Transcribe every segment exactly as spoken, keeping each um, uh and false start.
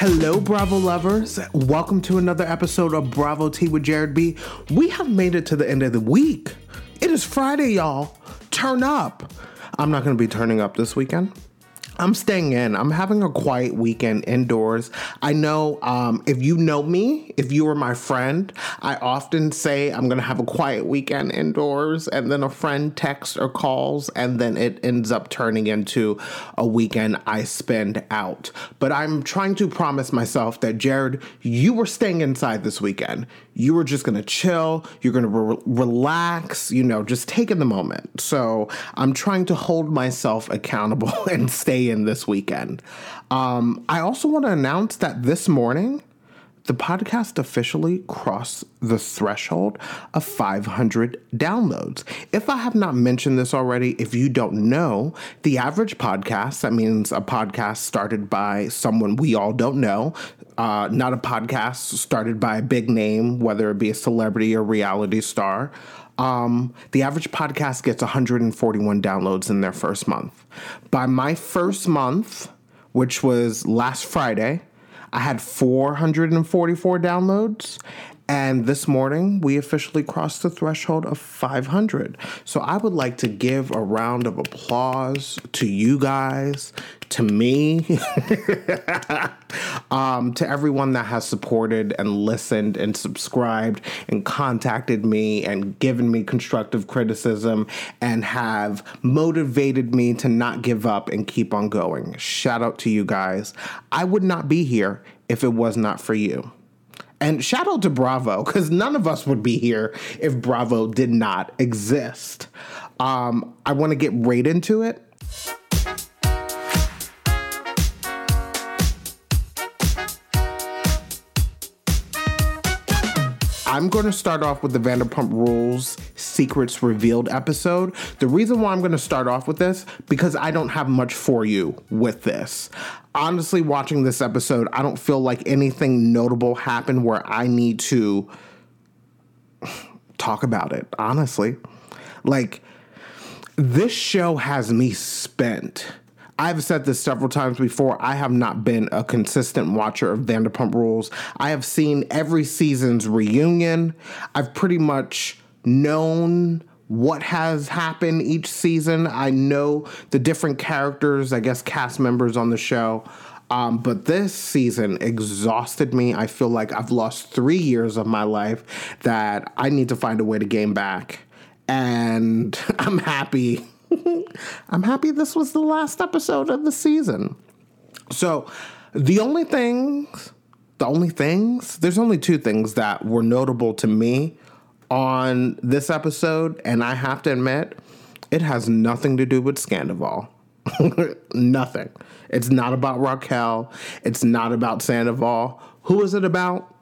Hello, Bravo lovers. Welcome to another episode of Bravo Tea with Jared B. We have made it to the end of the week. It is Friday, y'all. Turn up. I'm not going to be turning up this weekend. I'm staying in. I'm having a quiet weekend indoors. I know um, if you know me, if you are my friend, I often say I'm going to have a quiet weekend indoors, and then a friend texts or calls, and then it ends up turning into a weekend I spend out. But I'm trying to promise myself that, Jared, you were staying inside this weekend. You were just going to chill. You're going to re- relax, you know, just take in the moment. So I'm trying to hold myself accountable and stay in this weekend. Um, I also want to announce that this morning, the podcast officially crossed the threshold of five hundred downloads. If I have not mentioned this already, if you don't know, the average podcast, that means a podcast started by someone we all don't know, uh, not a podcast started by a big name, whether it be a celebrity or reality star, Um, the average podcast gets one hundred forty-one downloads in their first month. By my first month, which was last Friday, I had four hundred forty-four downloads. And this morning, we officially crossed the threshold of five hundred. So I would like to give a round of applause to you guys, to me, um, to everyone that has supported and listened and subscribed and contacted me and given me constructive criticism and have motivated me to not give up and keep on going. Shout out to you guys. I would not be here if it was not for you. And shout out to Bravo, because none of us would be here if Bravo did not exist. Um, I want to get right into it. I'm going to start off with the Vanderpump Rules Secrets Revealed episode. The reason why I'm going to start off with this, because I don't have much for you with this. Honestly, watching this episode, I don't feel like anything notable happened where I need to talk about it, honestly. Like, this show has me spent. I've said this several times before. I have not been a consistent watcher of Vanderpump Rules. I have seen every season's reunion. I've pretty much known what has happened each season. I know the different characters, I guess cast members on the show. Um, but this season exhausted me. I feel like I've lost three years of my life that I need to find a way to gain back. And I'm happy. I'm happy this was the last episode of the season. So the only things, the only things, there's only two things that were notable to me on this episode. And I have to admit, it has nothing to do with Scandoval. Nothing. It's not about Raquel. It's not about Sandoval. Who is it about?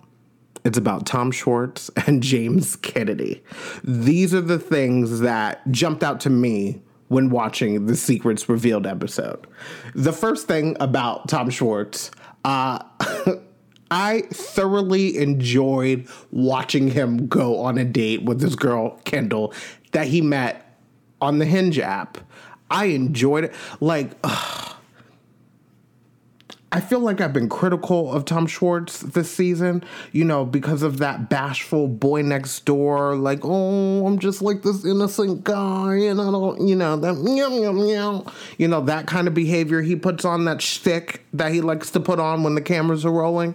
It's about Tom Schwartz and James Kennedy. These are the things that jumped out to me when watching the Secrets Revealed episode. The first thing about Tom Schwartz, uh, I thoroughly enjoyed watching him go on a date with this girl, Kendall, that he met on the Hinge app. I enjoyed it. Like, ugh. I feel like I've been critical of Tom Schwartz this season, you know, because of that bashful boy next door, like, oh, I'm just like this innocent guy, and I don't, you know, that meow, meow, meow, you know, that kind of behavior he puts on, that shtick that he likes to put on when the cameras are rolling.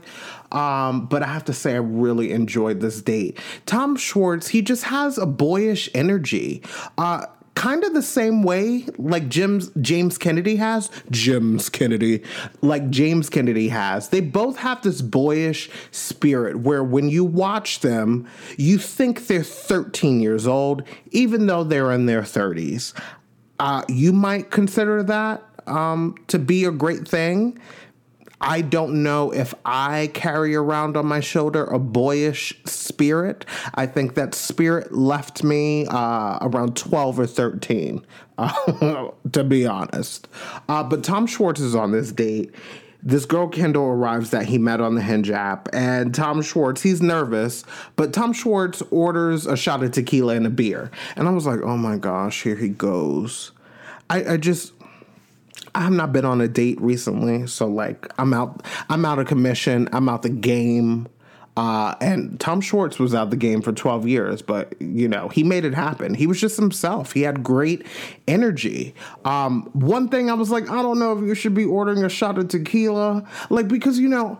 Um, but I have to say, I really enjoyed this date. Tom Schwartz, he just has a boyish energy. Uh, Kind of the same way, like Jim's, James Kennedy has. James Kennedy. Like James Kennedy has. They both have this boyish spirit where when you watch them, you think they're thirteen years old, even though they're in their thirties. Uh, you might consider that um, to be a great thing. I don't know if I carry around on my shoulder a boyish spirit. I think that spirit left me uh, around twelve or thirteen, uh, to be honest. Uh, but Tom Schwartz is on this date. This girl, Kendall, arrives that he met on the Hinge app, and Tom Schwartz, he's nervous, but Tom Schwartz orders a shot of tequila and a beer. And I was like, oh my gosh, here he goes. I, I just... I have not been on a date recently, so like I'm out. I'm out of commission. I'm out the game. Uh, and Tom Schwartz was out the game for twelve years, but, you know, he made it happen. He was just himself. He had great energy. Um, one thing I was like, I don't know if you should be ordering a shot of tequila. Like, because, you know,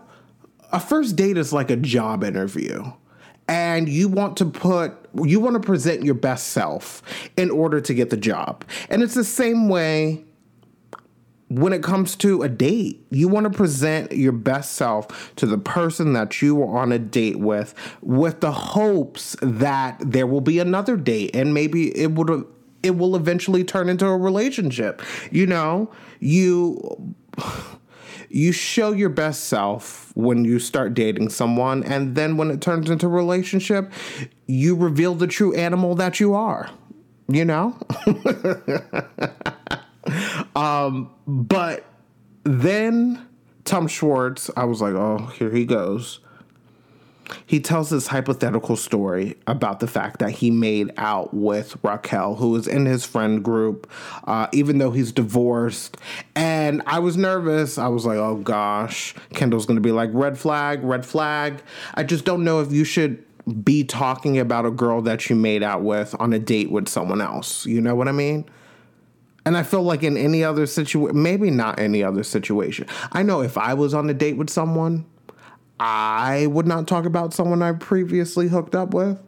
a first date is like a job interview. And you want to put, you want to present your best self in order to get the job. And it's the same way when it comes to a date. You want to present your best self to the person that you were on a date with, with the hopes that there will be another date and maybe it would it will eventually turn into a relationship. You know, you you show your best self when you start dating someone, and then when it turns into a relationship, you reveal the true animal that you are. You know. Um, but then Tom Schwartz, I was like, oh, here he goes. He tells this hypothetical story about the fact that he made out with Raquel, who is in his friend group, uh, even though he's divorced. And I was nervous. I was like, oh, gosh, Kendall's going to be like, red flag, red flag. I just don't know if you should be talking about a girl that you made out with on a date with someone else. You know what I mean? And I feel like in any other situation, maybe not any other situation. I know if I was on a date with someone, I would not talk about someone I previously hooked up with.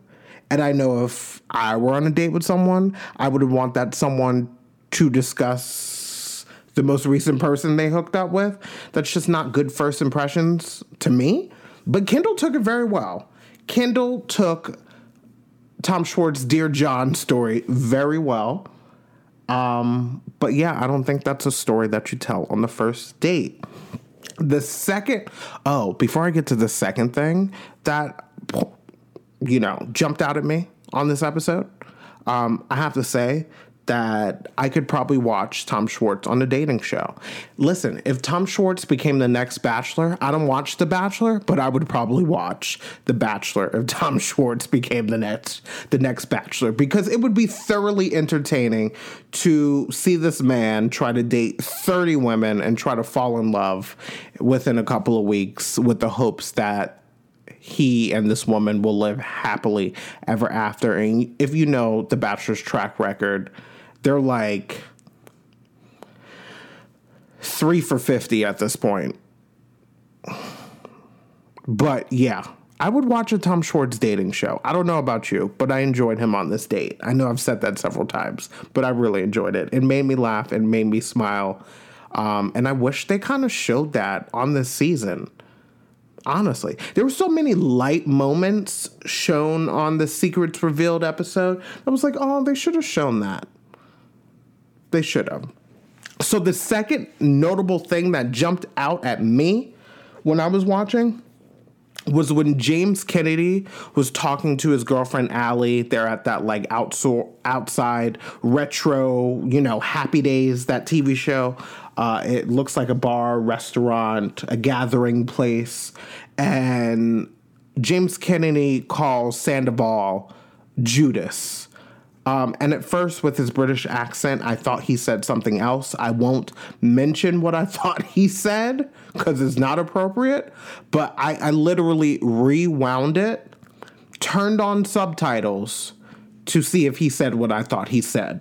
And I know if I were on a date with someone, I would want that someone to discuss the most recent person they hooked up with. That's just not good first impressions to me. But Kendall took it very well. Kendall took Tom Schwartz's Dear John story very well. Um, but yeah, I don't think that's a story that you tell on the first date. The second, oh, before I get to the second thing that, you know, jumped out at me on this episode, um, I have to say that I could probably watch Tom Schwartz on a dating show. Listen, if Tom Schwartz became the next Bachelor, I don't watch The Bachelor, but I would probably watch The Bachelor if Tom Schwartz became the next the next Bachelor, because it would be thoroughly entertaining to see this man try to date thirty women and try to fall in love within a couple of weeks with the hopes that he and this woman will live happily ever after. And if you know The Bachelor's track record, they're like three for fifty at this point. But yeah, I would watch a Tom Schwartz dating show. I don't know about you, but I enjoyed him on this date. I know I've said that several times, but I really enjoyed it. It made me laugh and made me smile. Um, and I wish they kind of showed that on this season. Honestly, there were so many light moments shown on the Secrets Revealed episode. I was like, oh, they should have shown that. They should have. So the second notable thing that jumped out at me when I was watching was when James Kennedy was talking to his girlfriend, Allie. They're at that, like, outso- outside retro, you know, Happy Days, that T V show. Uh, it looks like a bar, restaurant, a gathering place. And James Kennedy calls Sandoval Judas. Um, and at first, with his British accent, I thought he said something else. I won't mention what I thought he said because it's not appropriate. But I, I literally rewound it, turned on subtitles to see if he said what I thought he said.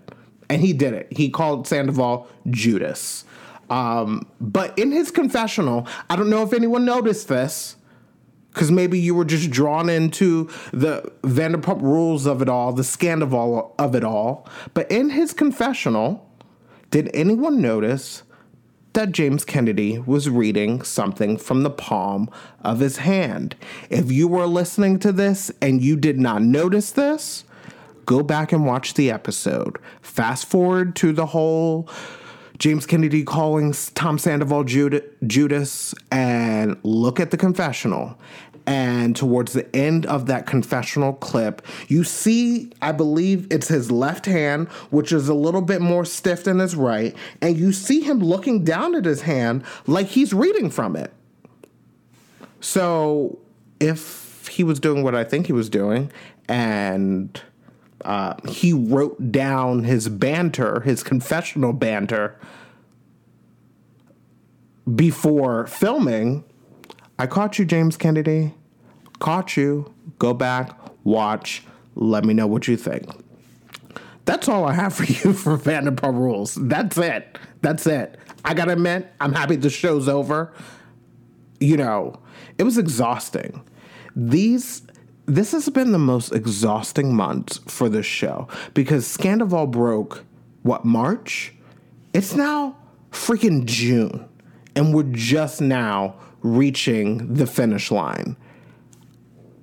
And he did it. He called Sandoval Judas. Um, but in his confessional, I don't know if anyone noticed this, because maybe you were just drawn into the Vanderpump Rules of it all, the Scandoval of it all. But in his confessional, did anyone notice that James Kennedy was reading something from the palm of his hand? If you were listening to this and you did not notice this, go back and watch the episode. Fast forward to the whole James Kennedy calling Tom Sandoval Judas, and look at the confessional. And towards the end of that confessional clip, you see, I believe it's his left hand, which is a little bit more stiff than his right. And you see him looking down at his hand like he's reading from it. So if he was doing what I think he was doing, and Uh, he wrote down his banter, his confessional banter, before filming, I caught you, James Kennedy. Caught you. Go back, watch, let me know what you think. That's all I have for you for Vanderpump Rules. That's it. That's it. I gotta admit, I'm happy the show's over. You know, it was exhausting. These, this has been the most exhausting months for this show because Scandoval broke, what, March? It's now freaking June, and we're just now reaching the finish line.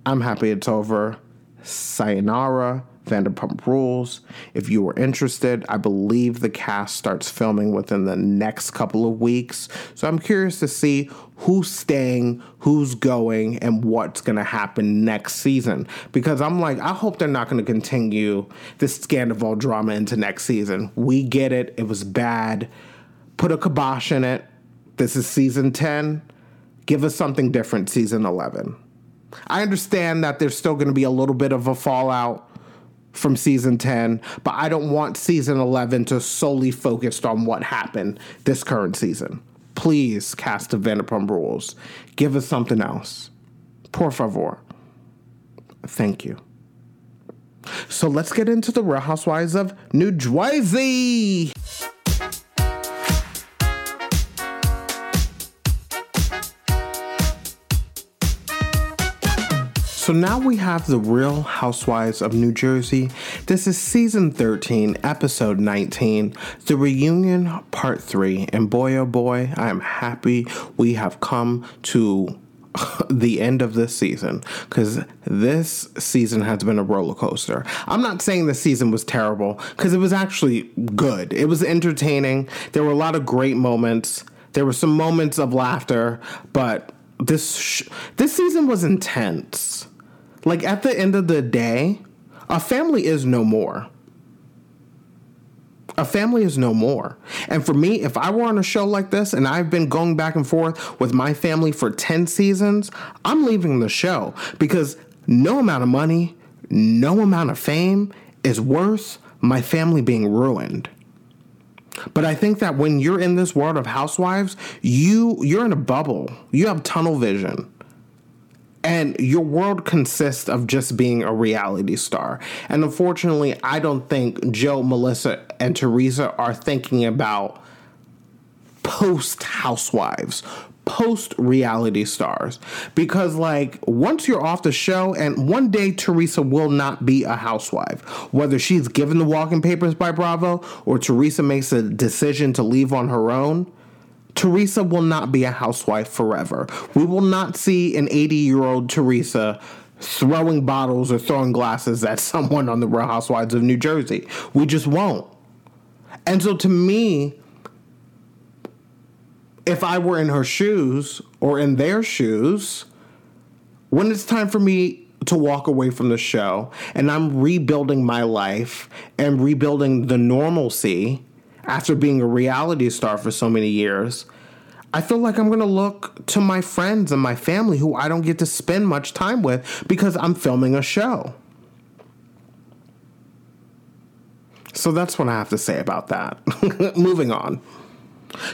I'm happy it's over. Sayonara, Vanderpump Rules. If you were interested, I believe the cast starts filming within the next couple of weeks. So I'm curious to see who's staying, who's going, and what's going to happen next season. Because I'm like, I hope they're not going to continue this Scandoval drama into next season. We get it. It was bad. Put a kibosh in it. This is season ten. Give us something different, season eleven. I understand that there's still going to be a little bit of a fallout from season ten, but I don't want season eleven to solely focus on what happened this current season. Please, cast of Vanderpump Rules, give us something else. Por favor. Thank you. So let's get into the Real Housewives of New Jersey. So now we have the Real Housewives of New Jersey. This is season thirteen, episode nineteen, the reunion part three. And boy, oh boy, I am happy we have come to the end of this season because this season has been a roller coaster. I'm not saying the season was terrible because it was actually good. It was entertaining. There were a lot of great moments. There were some moments of laughter, but this sh- this season was intense. Like, at the end of the day, a family is no more. A family is no more. And for me, if I were on a show like this and I've been going back and forth with my family for ten seasons, I'm leaving the show because no amount of money, no amount of fame is worth my family being ruined. But I think that when you're in this world of housewives, you, you're in a bubble. You have tunnel vision. And your world consists of just being a reality star. And unfortunately, I don't think Joe, Melissa, and Teresa are thinking about post-housewives, post-reality stars. Because, like, once you're off the show, and one day Teresa will not be a housewife. Whether she's given the walking papers by Bravo or Teresa makes a decision to leave on her own, Teresa will not be a housewife forever. We will not see an eighty-year-old Teresa throwing bottles or throwing glasses at someone on the Real Housewives of New Jersey. We just won't. And so to me, if I were in her shoes or in their shoes, when it's time for me to walk away from the show and I'm rebuilding my life and rebuilding the normalcy after being a reality star for so many years, I feel like I'm going to look to my friends and my family who I don't get to spend much time with because I'm filming a show. So that's what I have to say about that. Moving on.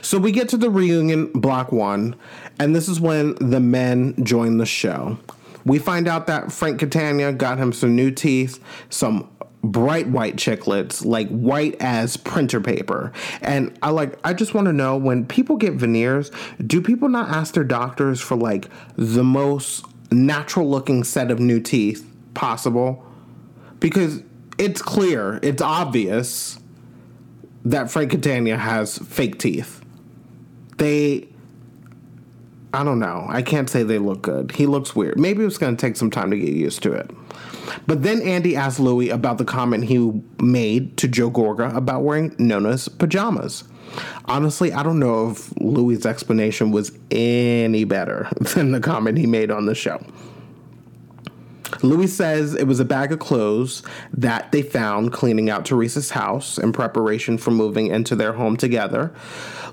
So we get to the reunion block one, and this is when the men join the show. We find out that Frank Catania got him some new teeth, some bright white chiclets, like white as printer paper. And I like, I just want to know, when people get veneers, do people not ask their doctors for like the most natural looking set of new teeth possible? Because it's clear, it's obvious that Frank Catania has fake teeth. They, I don't know. I can't say they look good. He looks weird. Maybe it's going to take some time to get used to it. But then Andy asked Louis about the comment he made to Joe Gorga about wearing Nona's pajamas. Honestly, I don't know if Louis' explanation was any better than the comment he made on the show. Louis says it was a bag of clothes that they found cleaning out Teresa's house in preparation for moving into their home together.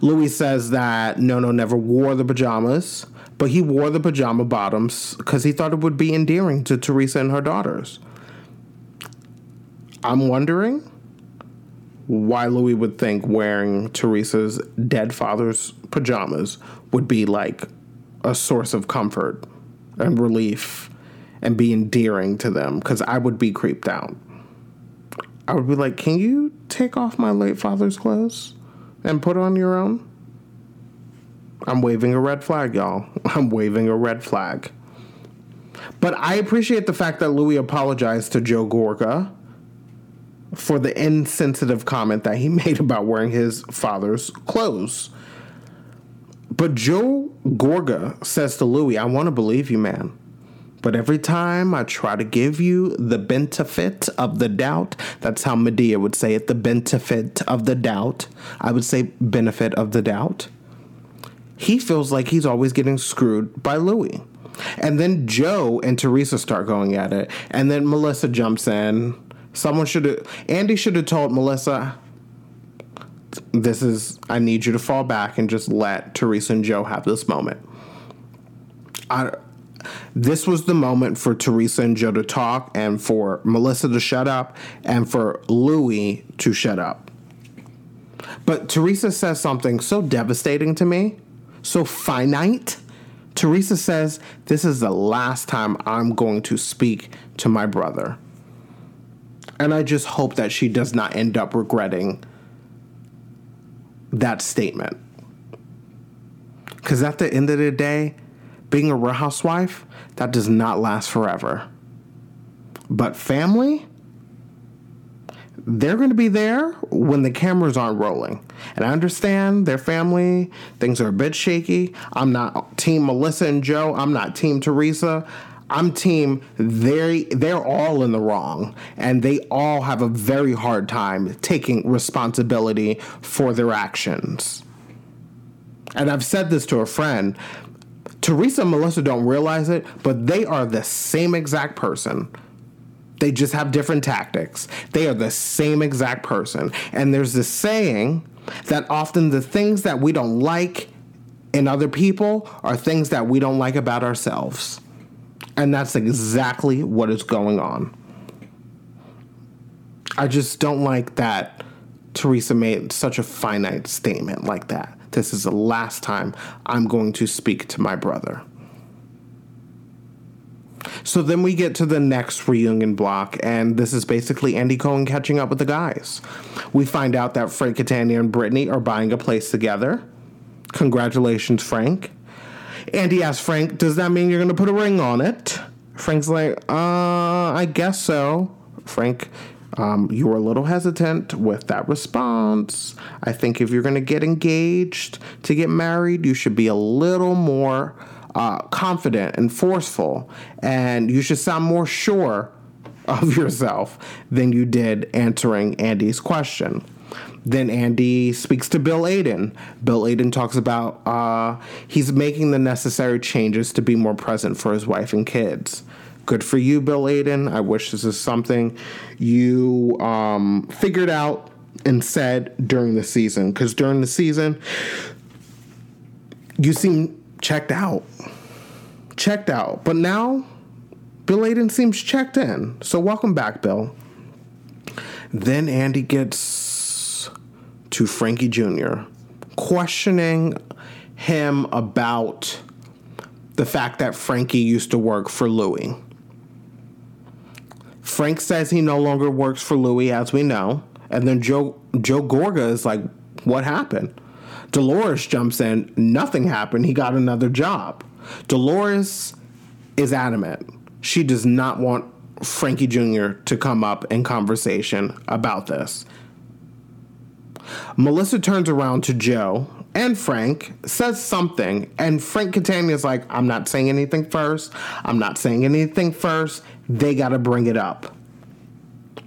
Louis says that Nono never wore the pajamas, but he wore the pajama bottoms because he thought it would be endearing to Teresa and her daughters. I'm wondering, why Louis would think wearing Teresa's dead father's pajamas would be like a source of comfort and relief and be endearing to them, because I would be creeped out. I would be like, can you take off my late father's clothes and put on your own? I'm waving a red flag, y'all. I'm waving a red flag. But I appreciate the fact that Louis apologized to Joe Gorga for the insensitive comment that he made about wearing his father's clothes. But Joe Gorga says to Louis, I want to believe you, man. But every time I try to give you the benefit of the doubt, that's how Medea would say it, the benefit of the doubt. I would say benefit of the doubt. He feels like he's always getting screwed by Louis. And then Joe and Teresa start going at it. And then Melissa jumps in. Someone should have, Andy should have told Melissa, this is, I need you to fall back and just let Teresa and Joe have this moment. I This was the moment for Teresa and Joe to talk and for Melissa to shut up and for Louis to shut up. But Teresa says something so devastating to me, so finite. Teresa says, this is the last time I'm going to speak to my brother. And I just hope that she does not end up regretting that statement. Because at the end of the day, being a real housewife, that does not last forever. But family, they're going to be there when the cameras aren't rolling. And I understand their family, things are a bit shaky. I'm not team Melissa and Joe. I'm not team Teresa. I'm team they, they're all in the wrong. And they all have a very hard time taking responsibility for their actions. And I've said this to a friend. Teresa and Melissa don't realize it, but they are the same exact person. They just have different tactics. They are the same exact person. And there's this saying that often the things that we don't like in other people are things that we don't like about ourselves. And that's exactly what is going on. I just don't like that Teresa made such a finite statement like that. This is the last time I'm going to speak to my brother. So then we get to the next reunion block, and this is basically Andy Cohen catching up with the guys. We find out that Frank Catania and Brittany are buying a place together. Congratulations, Frank. Andy asks Frank, does that mean you're going to put a ring on it? Frank's like, uh, I guess so. Frank, Um, you were a little hesitant with that response. I think if you're going to get engaged to get married, you should be a little more uh, confident and forceful. And you should sound more sure of yourself than you did answering Andy's question. Then Andy speaks to Bill Aiden. Bill Aiden talks about uh, he's making the necessary changes to be more present for his wife and kids. Good for you, Bill Aiden. I wish this is something you um, figured out and said during the season. Because during the season, you seem checked out. Checked out. But now, Bill Aiden seems checked in. So welcome back, Bill. Then Andy gets to Frankie Junior, questioning him about the fact that Frankie used to work for Louis. Frank says he no longer works for Louis, as we know. And then Joe Joe Gorga is like, what happened? Dolores jumps in. Nothing happened. He got another job. Dolores is adamant. She does not want Frankie Junior to come up in conversation about this. Melissa turns around to Joe and Frank, says something. And Frank Catania's like, I'm not saying anything first. I'm not saying anything first. They got to bring it up.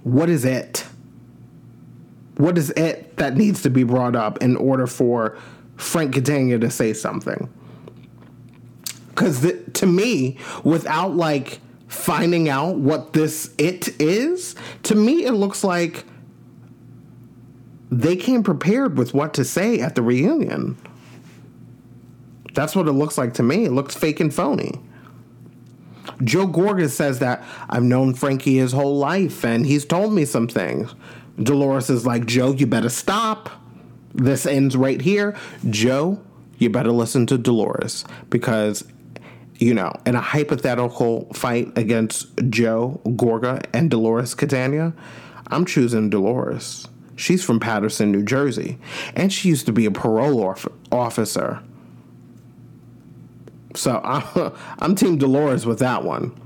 What is it? What is it that needs to be brought up in order for Frank Catania to say something? Because to me, without like finding out what this it is, to me it looks like they came prepared with what to say at the reunion. That's what it looks like to me. It looks fake and phony. Joe Gorga says that I've known Frankie his whole life and he's told me some things. Dolores is like, Joe, you better stop. This ends right here. Joe, you better listen to Dolores, because, you know, in a hypothetical fight against Joe Gorga and Dolores Catania, I'm choosing Dolores. She's from Paterson, New Jersey, and she used to be a parole orf- officer. So I'm, I'm Team Dolores with that one.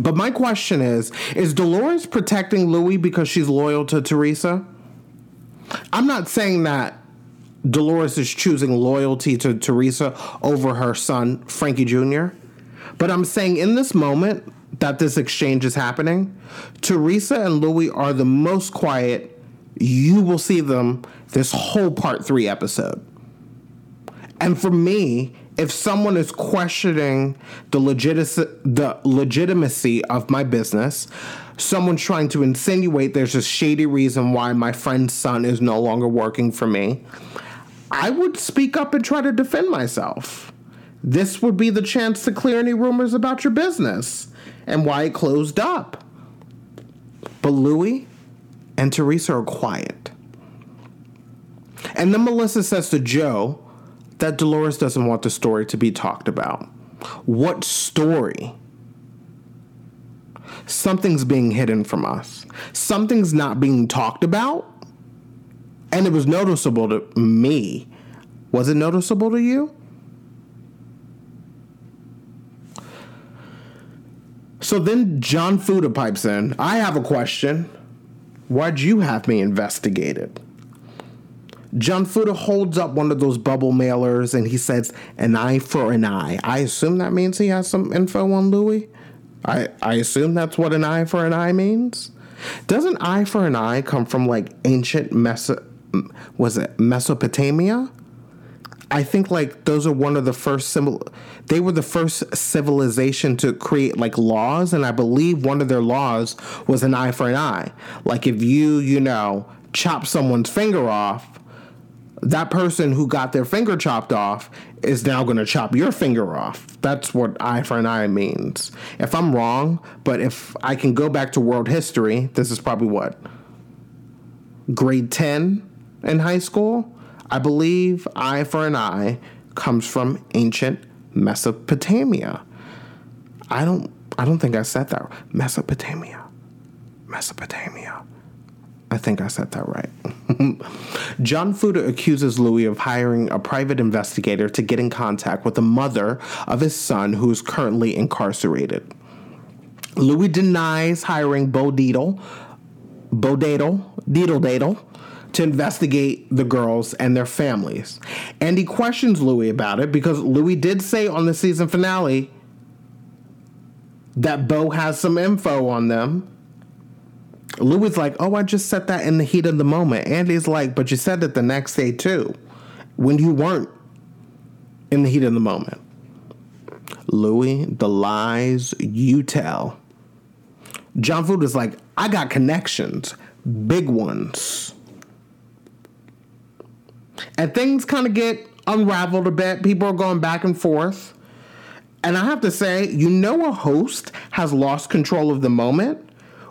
But my question is, is Dolores protecting Louis because she's loyal to Teresa? I'm not saying that Dolores is choosing loyalty to Teresa over her son, Frankie Junior, but I'm saying in this moment that this exchange is happening, Teresa and Louis are the most quiet you will see them this whole part three episode. And for me, if someone is questioning the legitimacy, the legitimacy of my business, someone's trying to insinuate there's a shady reason why my friend's son is no longer working for me, I would speak up and try to defend myself. This would be the chance to clear any rumors about your business and why it closed up. But Louis and Teresa are quiet. And then Melissa says to Joe that Dolores doesn't want the story to be talked about. What story? Something's being hidden from us. Something's not being talked about. And it was noticeable to me. Was it noticeable to you? So then John Fuda pipes in. I have a question. Why'd you have me investigated? John Fuda holds up one of those bubble mailers and he says, an eye for an eye. I assume that means he has some info on Louis. I, I assume that's what an eye for an eye means. Doesn't eye for an eye come from like ancient Meso- was it Mesopotamia? I think like those are one of the first symbol. They were the first civilization to create like laws. And I believe one of their laws was an eye for an eye. Like if you, you know, chop someone's finger off, that person who got their finger chopped off is now going to chop your finger off. That's what eye for an eye means. If I'm wrong, but if I can go back to world history, this is probably what? Grade ten in high school? I believe eye for an eye comes from ancient Mesopotamia. I don't I don't think I said that. Mesopotamia. Mesopotamia. I think I said that right. John Fuda accuses Louis of hiring a private investigator to get in contact with the mother of his son, who is currently incarcerated. Louis denies hiring Beau Diddle, Beau Diddle, Diddle Diddle, to investigate the girls and their families. And he questions Louis about it because Louis did say on the season finale that Beau has some info on them. Louis like, oh, I just said that in the heat of the moment. Andy's like, but you said it the next day too, when you weren't in the heat of the moment. Louis, the lies you tell. John Fuda's like, I got connections, big ones. And things kind of get unraveled a bit. People are going back and forth. And I have to say, you know, a host has lost control of the moment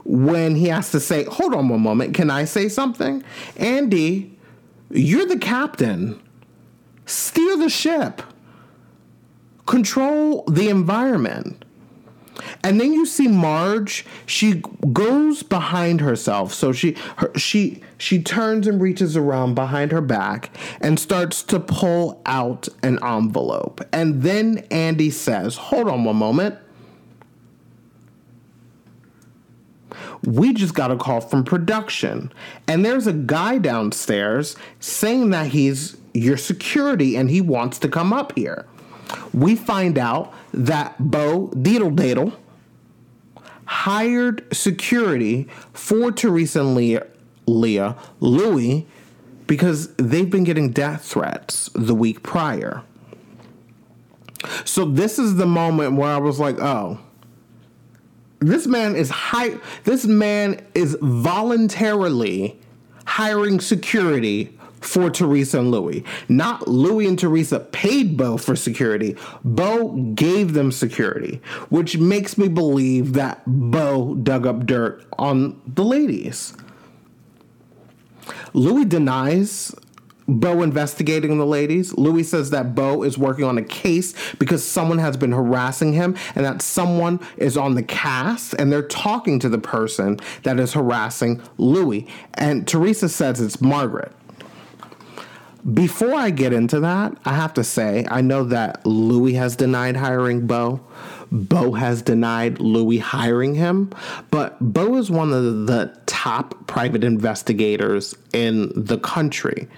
when he has to say, hold on one moment, can I say something? Andy, you're the captain. Steer the ship. Control the environment. And then you see Marge, she goes behind herself. So she her, she she turns and reaches around behind her back and starts to pull out an envelope. And then Andy says, hold on one moment. We just got a call from production, and there's a guy downstairs saying that he's your security and he wants to come up here. We find out that Beau Diddle Diddle hired security for Teresa and Leah, Leah Louis because they've been getting death threats the week prior. So this is the moment where I was like, oh, this man is hi- This man is voluntarily hiring security for Teresa and Louis. Not Louis and Teresa paid Beau for security. Beau gave them security, which makes me believe that Beau dug up dirt on the ladies. Louis denies Beau investigating the ladies. Louis says that Beau is working on a case because someone has been harassing him and that someone is on the cast and they're talking to the person that is harassing Louis. And Teresa says it's Margaret. Before I get into that, I have to say, I know that Louis has denied hiring Beau. Beau has denied Louis hiring him. But Beau is one of the top private investigators in the country,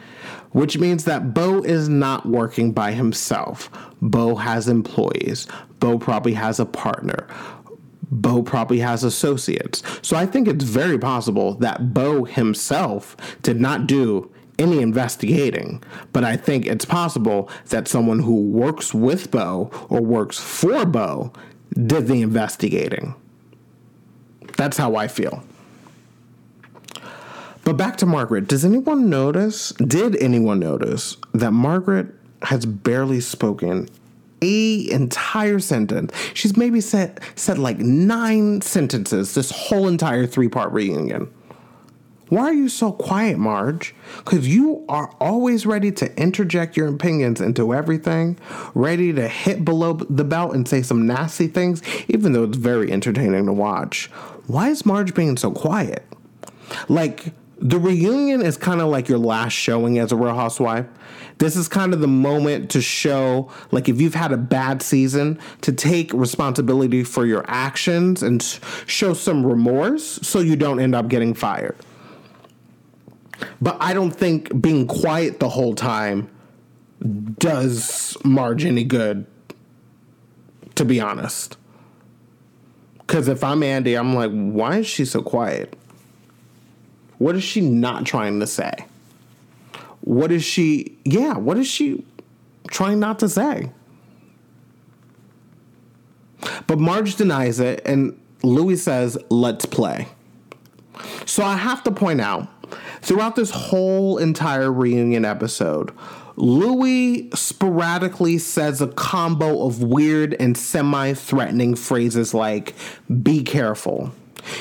which means that Beau is not working by himself. Beau has employees. Beau probably has a partner. Beau probably has associates. So I think it's very possible that Beau himself did not do any investigating, but I think it's possible that someone who works with Beau or works for Beau did the investigating. That's how I feel. But back to Margaret. Does anyone notice, did anyone notice that Margaret has barely spoken a entire sentence? She's maybe said, said like nine sentences this whole entire three-part reunion. Why are you so quiet, Marge? Because you are always ready to interject your opinions into everything, ready to hit below the belt and say some nasty things, even though it's very entertaining to watch. Why is Marge being so quiet? Like, the reunion is kind of like your last showing as a Real Housewife. This is kind of the moment to show, like, if you've had a bad season, to take responsibility for your actions and show some remorse so you don't end up getting fired. But I don't think being quiet the whole time does Marge any good, to be honest. Because if I'm Andy, I'm like, why is she so quiet? What is she not trying to say? What is she, yeah, what is she trying not to say? But Marge denies it, and Louis says, let's play. So I have to point out, throughout this whole entire reunion episode, Louis sporadically says a combo of weird and semi-threatening phrases like, be careful.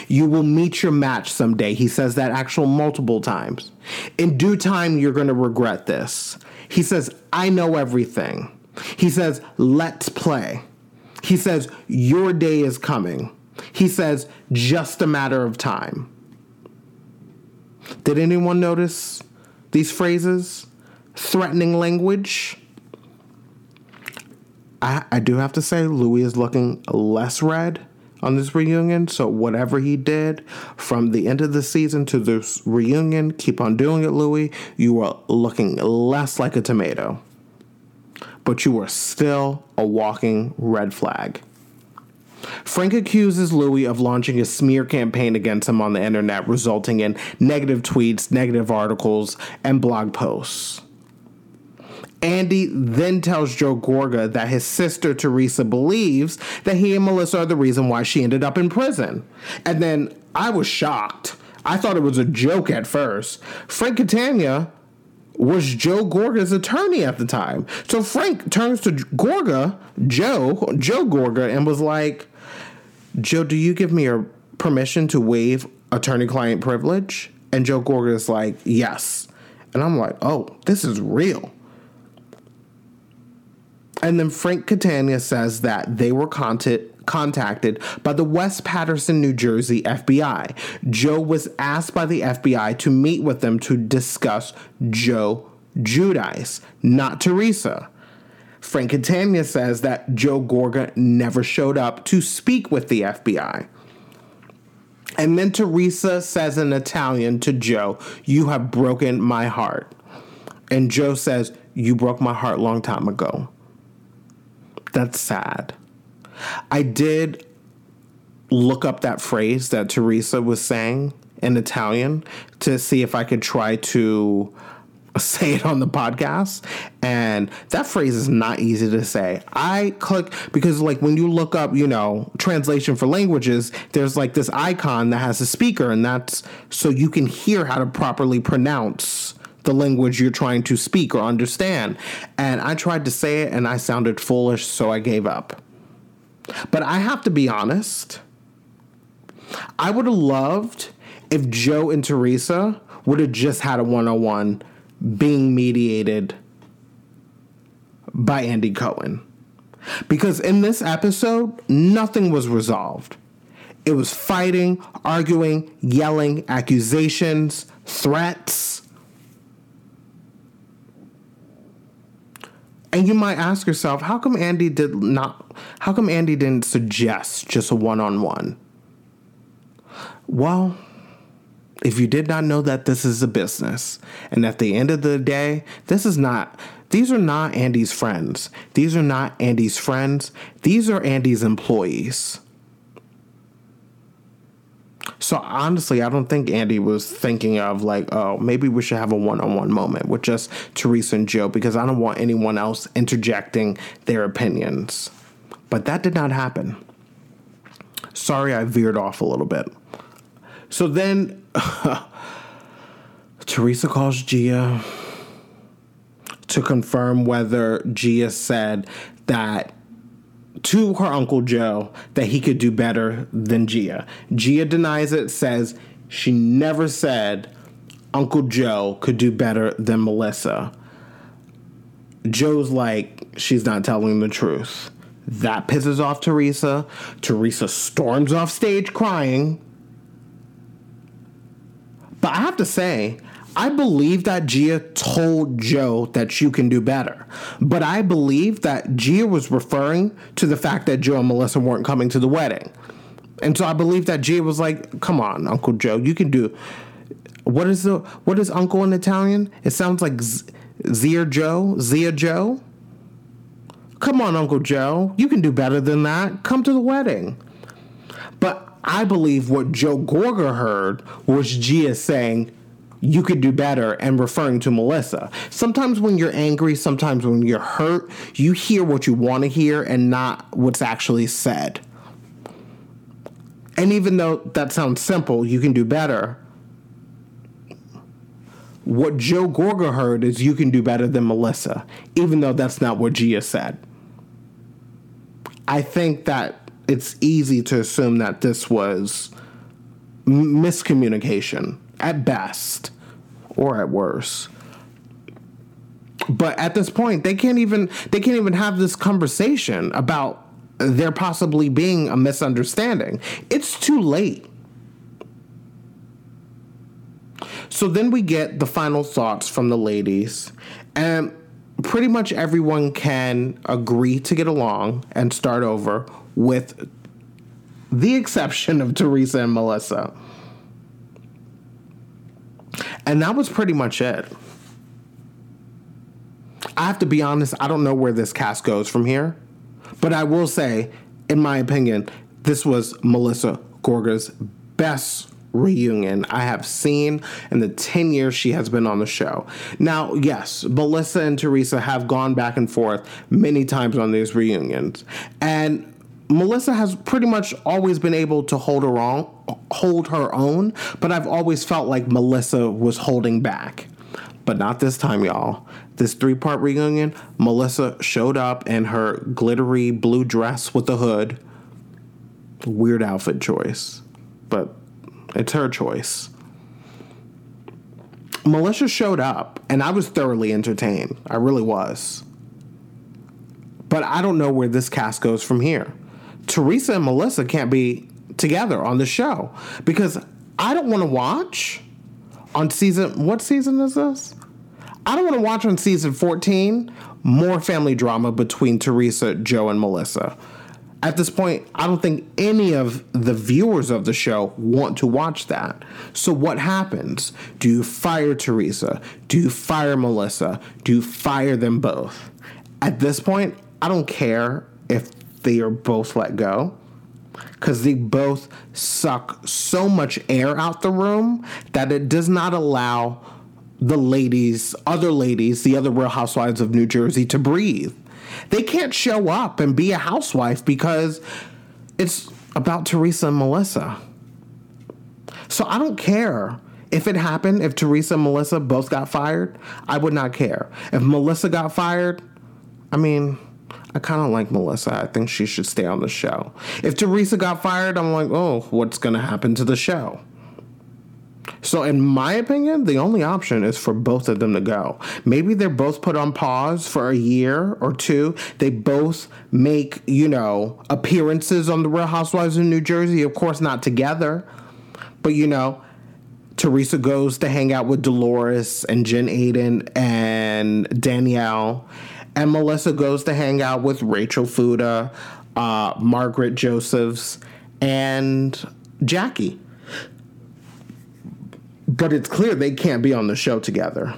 You will meet your match someday. He says that actual multiple times. In due time, you're going to regret this. He says, I know everything. He says, let's play. He says, your day is coming. He says, just a matter of time. Did anyone notice these phrases? Threatening language? I, I do have to say, Louis is looking less red on this reunion. So whatever he did from the end of the season to this reunion, keep on doing it, Louis. You are looking less like a tomato. But you are still a walking red flag. Frank accuses Louis of launching a smear campaign against him on the internet, resulting in negative tweets, negative articles, and blog posts. Andy then tells Joe Gorga that his sister Teresa believes that he and Melissa are the reason why she ended up in prison. And then I was shocked. I thought it was a joke at first. Frank Catania was Joe Gorga's attorney at the time. So Frank turns to Gorga, Joe, Joe Gorga, and was like, Joe, do you give me your permission to waive attorney-client privilege? And Joe Gorga is like, yes. And I'm like, oh, this is real. And then Frank Catania says that they were content- contacted by the West Patterson, New Jersey F B I. Joe was asked by the F B I to meet with them to discuss Joe Judice, not Teresa. Frank Catania says that Joe Gorga never showed up to speak with the F B I. And then Teresa says in Italian to Joe, you have broken my heart. And Joe says, you broke my heart a long time ago. That's sad. I did look up that phrase that Teresa was saying in Italian to see if I could try to say it on the podcast. And that phrase is not easy to say. I click because, like, when you look up, you know, translation for languages, there's like this icon that has a speaker, and that's so you can hear how to properly pronounce the language you're trying to speak or understand. And I tried to say it and I sounded foolish, so I gave up. But I have to be honest, I would have loved if Joe and Teresa would have just had a one-on-one being mediated by Andy Cohen. Because in this episode, nothing was resolved. It was fighting, arguing, yelling, accusations, threats. And you might ask yourself, how come Andy did not, how come Andy didn't suggest just a one-on-one? Well, if you did not know that this is a business, and at the end of the day, this is not, these are not Andy's friends. These are not Andy's friends. These are Andy's employees. So honestly, I don't think Andy was thinking of like, oh, maybe we should have a one-on-one moment with just Teresa and Joe because I don't want anyone else interjecting their opinions. But that did not happen. Sorry, I veered off a little bit. So then Teresa calls Gia to confirm whether Gia said that to her Uncle Joe that he could do better than Gia. Gia denies it, says she never said Uncle Joe could do better than Melissa. Joe's like, she's not telling the truth. That pisses off Teresa. Teresa storms off stage crying. But I have to say, I believe that Gia told Joe that you can do better. But I believe that Gia was referring to the fact that Joe and Melissa weren't coming to the wedding. And so I believe that Gia was like, come on, Uncle Joe, you can do... What is the what is uncle in Italian? It sounds like Z- Zia Joe? Zia Joe? Come on, Uncle Joe, you can do better than that. Come to the wedding. But I believe what Joe Gorga heard was Gia saying, you could do better, and referring to Melissa. Sometimes when you're angry, sometimes when you're hurt, you hear what you want to hear and not what's actually said. And even though that sounds simple, you can do better. What Joe Gorga heard is you can do better than Melissa, even though that's not what Gia said. I think that it's easy to assume that this was m- miscommunication at best. Or at worse. But at this point, they can't even they can't even have this conversation about there possibly being a misunderstanding. It's too late. So then we get the final thoughts from the ladies, and pretty much everyone can agree to get along and start over, with the exception of Teresa and Melissa. And that was pretty much it. I have to be honest, I don't know where this cast goes from here. But I will say, in my opinion, this was Melissa Gorga's best reunion I have seen in the ten years she has been on the show. Now, yes, Melissa and Teresa have gone back and forth many times on these reunions. And Melissa has pretty much always been able to hold her own, hold her own, but I've always felt like Melissa was holding back. But not this time, y'all. This three-part reunion, Melissa showed up in her glittery blue dress with a hood. Weird outfit choice, but it's her choice. Melissa showed up, and I was thoroughly entertained. I really was. But I don't know where this cast goes from here. Teresa and Melissa can't be together on the show because I don't want to watch on season, what season is this? I don't want to watch on season fourteen more family drama between Teresa, Joe, and Melissa. At this point, I don't think any of the viewers of the show want to watch that. So what happens? Do you fire Teresa? Do you fire Melissa? Do you fire them both? At this point, I don't care if they are both let go, because they both suck so much air out the room that it does not allow the ladies, other ladies, the other Real Housewives of New Jersey to breathe. They can't show up and be a housewife because it's about Teresa and Melissa. So I don't care. If it happened, if Teresa and Melissa both got fired, I would not care. If Melissa got fired, I mean... I kind of like Melissa. I think she should stay on the show. If Teresa got fired, I'm like, oh, what's going to happen to the show? So in my opinion, the only option is for both of them to go. Maybe they're both put on pause for a year or two. They both make, you know, appearances on the Real Housewives of New Jersey. Of course, not together. But, you know, Teresa goes to hang out with Dolores and Jen Aiden and Danielle. And Melissa goes to hang out with Rachel Fuda, uh, Margaret Josephs, and Jackie. But it's clear they can't be on the show together.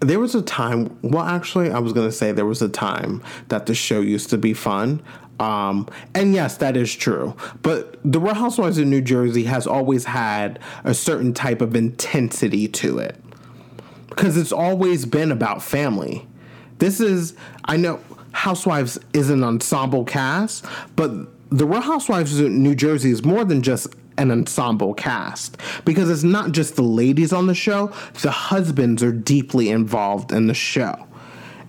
There was a time, well, actually, I was going to say there was a time that the show used to be fun. Um, and yes, that is true. But the Real Housewives of New Jersey has always had a certain type of intensity to it. Because it's always been about family. This is, I know Housewives is an ensemble cast, but the Real Housewives of New Jersey is more than just an ensemble cast, because it's not just the ladies on the show. The husbands are deeply involved in the show.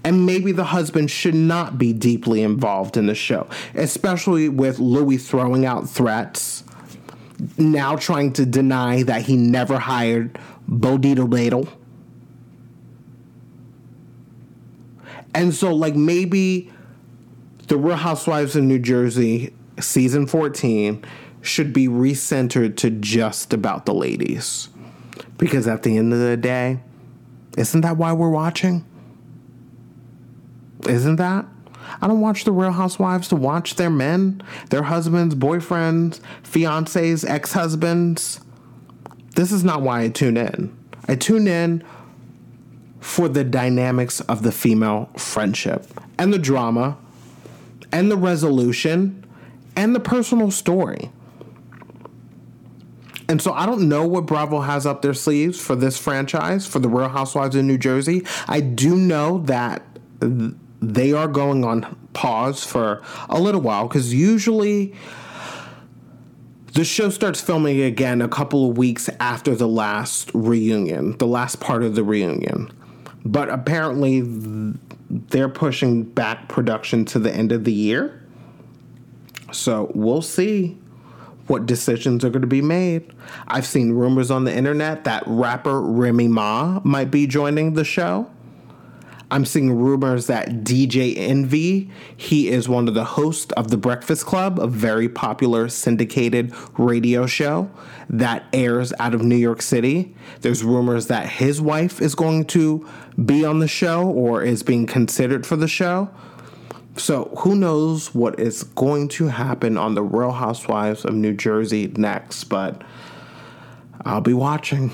And maybe the husband should not be deeply involved in the show, especially with Luis throwing out threats, now trying to deny that he never hired Beau Diddle. And so, like, maybe the Real Housewives of New Jersey Season fourteen should be recentered to just about the ladies. Because at the end of the day, isn't that why we're watching? Isn't that? I don't watch the Real Housewives to watch their men, their husbands, boyfriends, fiancés, ex-husbands. This is not why I tune in. I tune in for the dynamics of the female friendship and the drama and the resolution and the personal story. And so I don't know what Bravo has up their sleeves for this franchise, for the Real Housewives of New Jersey. I do know that they are going on pause for a little while, because usually the show starts filming again a couple of weeks after the last reunion, the last part of the reunion. But apparently they're pushing back production to the end of the year. So we'll see what decisions are going to be made. I've seen rumors on the internet that rapper Remy Ma might be joining the show. I'm seeing rumors that D J Envy, he is one of the hosts of The Breakfast Club, a very popular syndicated radio show that airs out of New York City. There's rumors that his wife is going to be on the show or is being considered for the show. So who knows what is going to happen on The Real Housewives of New Jersey next, but I'll be watching.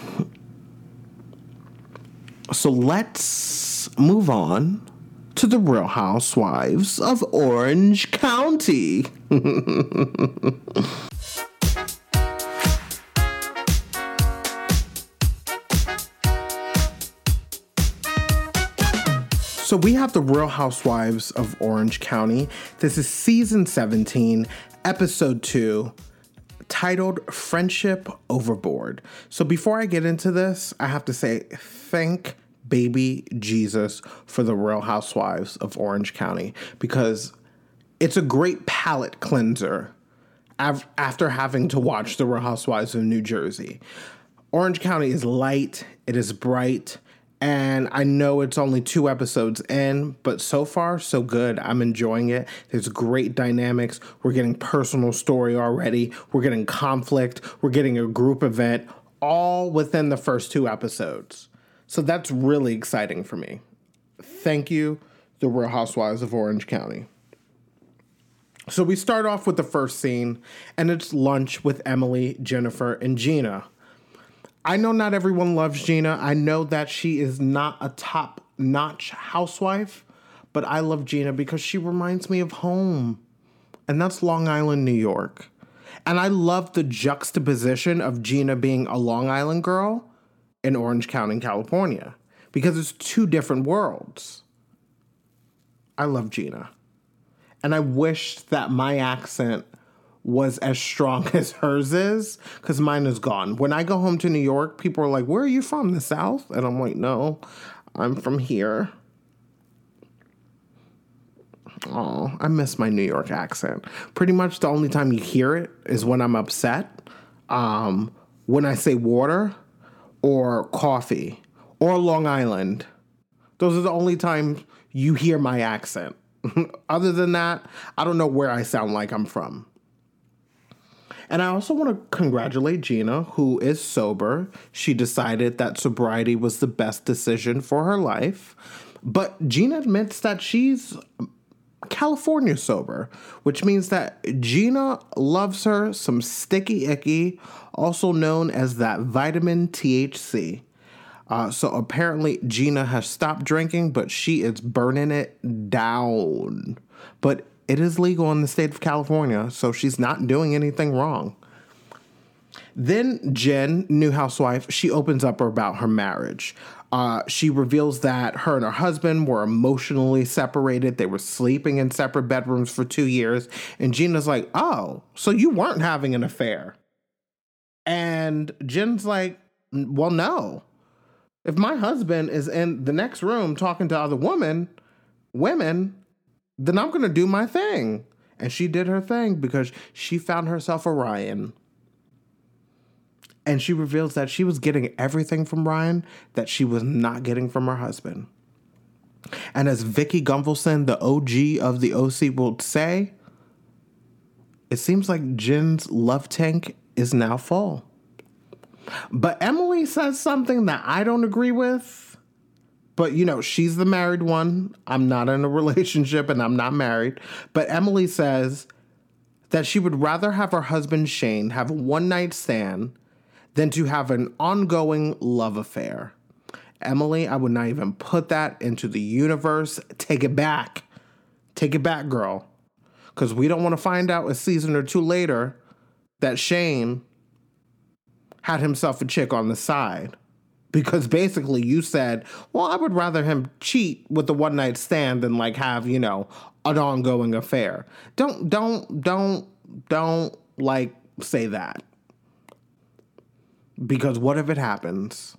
So let's move on to the Real Housewives of Orange County. So we have the Real Housewives of Orange County. This is season seventeen, episode two, titled Friendship Overboard. So before I get into this, I have to say thank baby Jesus for the Real Housewives of Orange County, because it's a great palate cleanser after having to watch the Real Housewives of New Jersey. Orange County is light, it is bright. And I know it's only two episodes in, but so far, so good. I'm enjoying it. There's great dynamics. We're getting personal story already. We're getting conflict. We're getting a group event, all within the first two episodes. So that's really exciting for me. Thank you, the Real Housewives of Orange County. So we start off with the first scene, and it's lunch with Emily, Jennifer, and Gina. I know not everyone loves Gina. I know that she is not a top-notch housewife, but I love Gina because she reminds me of home, and that's Long Island, New York. And I love the juxtaposition of Gina being a Long Island girl in Orange County, California, because it's two different worlds. I love Gina, and I wish that my accent was as strong as hers is, because mine is gone. When I go home to New York, people are like, where are you from, the South? And I'm like, no, I'm from here. Oh, I miss my New York accent. Pretty much the only time you hear it is when I'm upset. Um, when I say water or coffee or Long Island. Those are the only times you hear my accent. Other than that, I don't know where I sound like I'm from. And I also want to congratulate Gina, who is sober. She decided that sobriety was the best decision for her life. But Gina admits that she's California sober, which means that Gina loves her some sticky icky, also known as that vitamin T H C. Uh, so apparently Gina has stopped drinking, but she is burning it down. But it is legal in the state of California, so she's not doing anything wrong. Then Jen, new housewife, she opens up about her marriage. Uh, she reveals that her and her husband were emotionally separated. They were sleeping in separate bedrooms for two years. And Gina's like, oh, so you weren't having an affair. And Jen's like, well, no. If my husband is in the next room talking to other women, women... then I'm going to do my thing. And she did her thing because she found herself a Ryan. And she reveals that she was getting everything from Ryan that she was not getting from her husband. And as Vicky Gunvalson, the O G of the O C, will say, it seems like Jen's love tank is now full. But Emily says something that I don't agree with. But, you know, she's the married one. I'm not in a relationship and I'm not married. But Emily says that she would rather have her husband Shane have a one-night stand than to have an ongoing love affair. Emily, I would not even put that into the universe. Take it back. Take it back, girl. Because we don't want to find out a season or two later that Shane had himself a chick on the side. Because basically you said, well, I would rather him cheat with a one-night stand than, like, have, you know, an ongoing affair. Don't, don't, don't, don't, like, say that. Because what if it happens?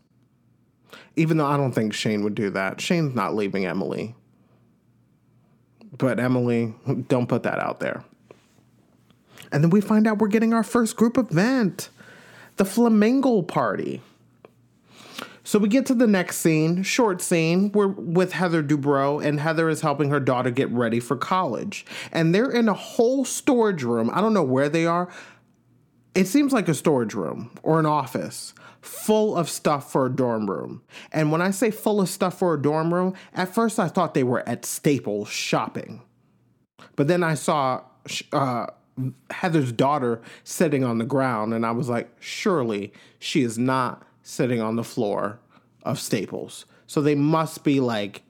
Even though I don't think Shane would do that. Shane's not leaving Emily. But Emily, don't put that out there. And then we find out we're getting our first group event. The Flamingo Party. So we get to the next scene, short scene. We're with Heather Dubrow, and Heather is helping her daughter get ready for college. And they're in a whole storage room. I don't know where they are. It seems like a storage room or an office full of stuff for a dorm room. And when I say full of stuff for a dorm room, at first I thought they were at Staples shopping. But then I saw uh, Heather's daughter sitting on the ground, and I was like, surely she is not sitting on the floor of Staples. So they must be, like,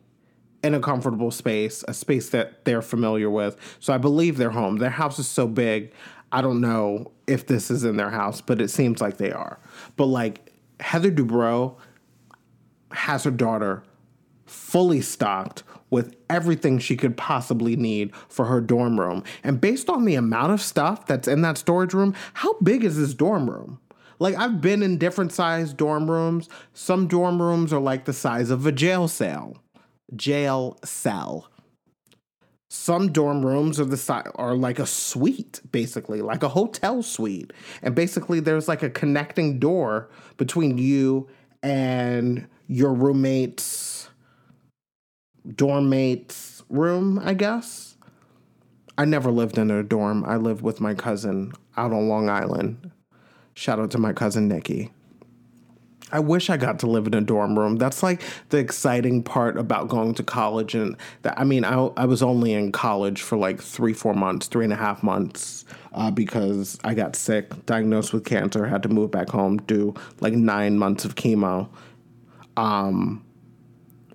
in a comfortable space, a space that they're familiar with. So I believe they're home. Their house is so big, I don't know if this is in their house, but it seems like they are. But, like, Heather Dubrow has her daughter fully stocked with everything she could possibly need for her dorm room. And based on the amount of stuff that's in that storage room, how big is this dorm room? Like, I've been in different sized dorm rooms. Some dorm rooms are like the size of a jail cell. Jail cell. Some dorm rooms are the si- are like a suite, basically, like a hotel suite. And basically, there's like a connecting door between you and your roommate's dorm mate's room, I guess. I never lived in a dorm. I lived with my cousin out on Long Island. Shout out to my cousin, Nikki. I wish I got to live in a dorm room. That's like the exciting part about going to college. And that, I mean, I, I was only in college for like three, four months, three and a half months uh, because I got sick, diagnosed with cancer, had to move back home, do like nine months of chemo. Um,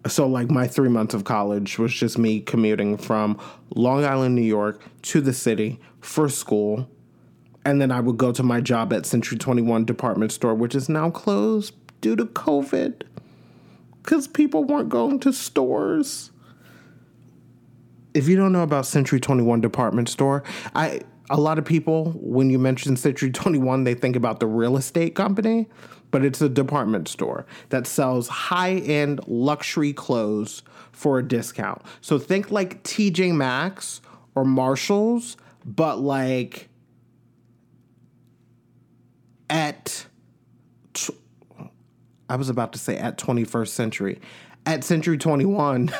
so like my three months of college was just me commuting from Long Island, New York to the city for school. And then I would go to my job at Century twenty-one department store, which is now closed due to COVID because people weren't going to stores. If you don't know about Century twenty-one department store, I a lot of people, when you mention Century twenty-one, they think about the real estate company. but it's a department store that sells high-end luxury clothes for a discount. So think like T J Maxx or Marshalls, but like at, tw- I was about to say at twenty-first Century, at Century twenty-one,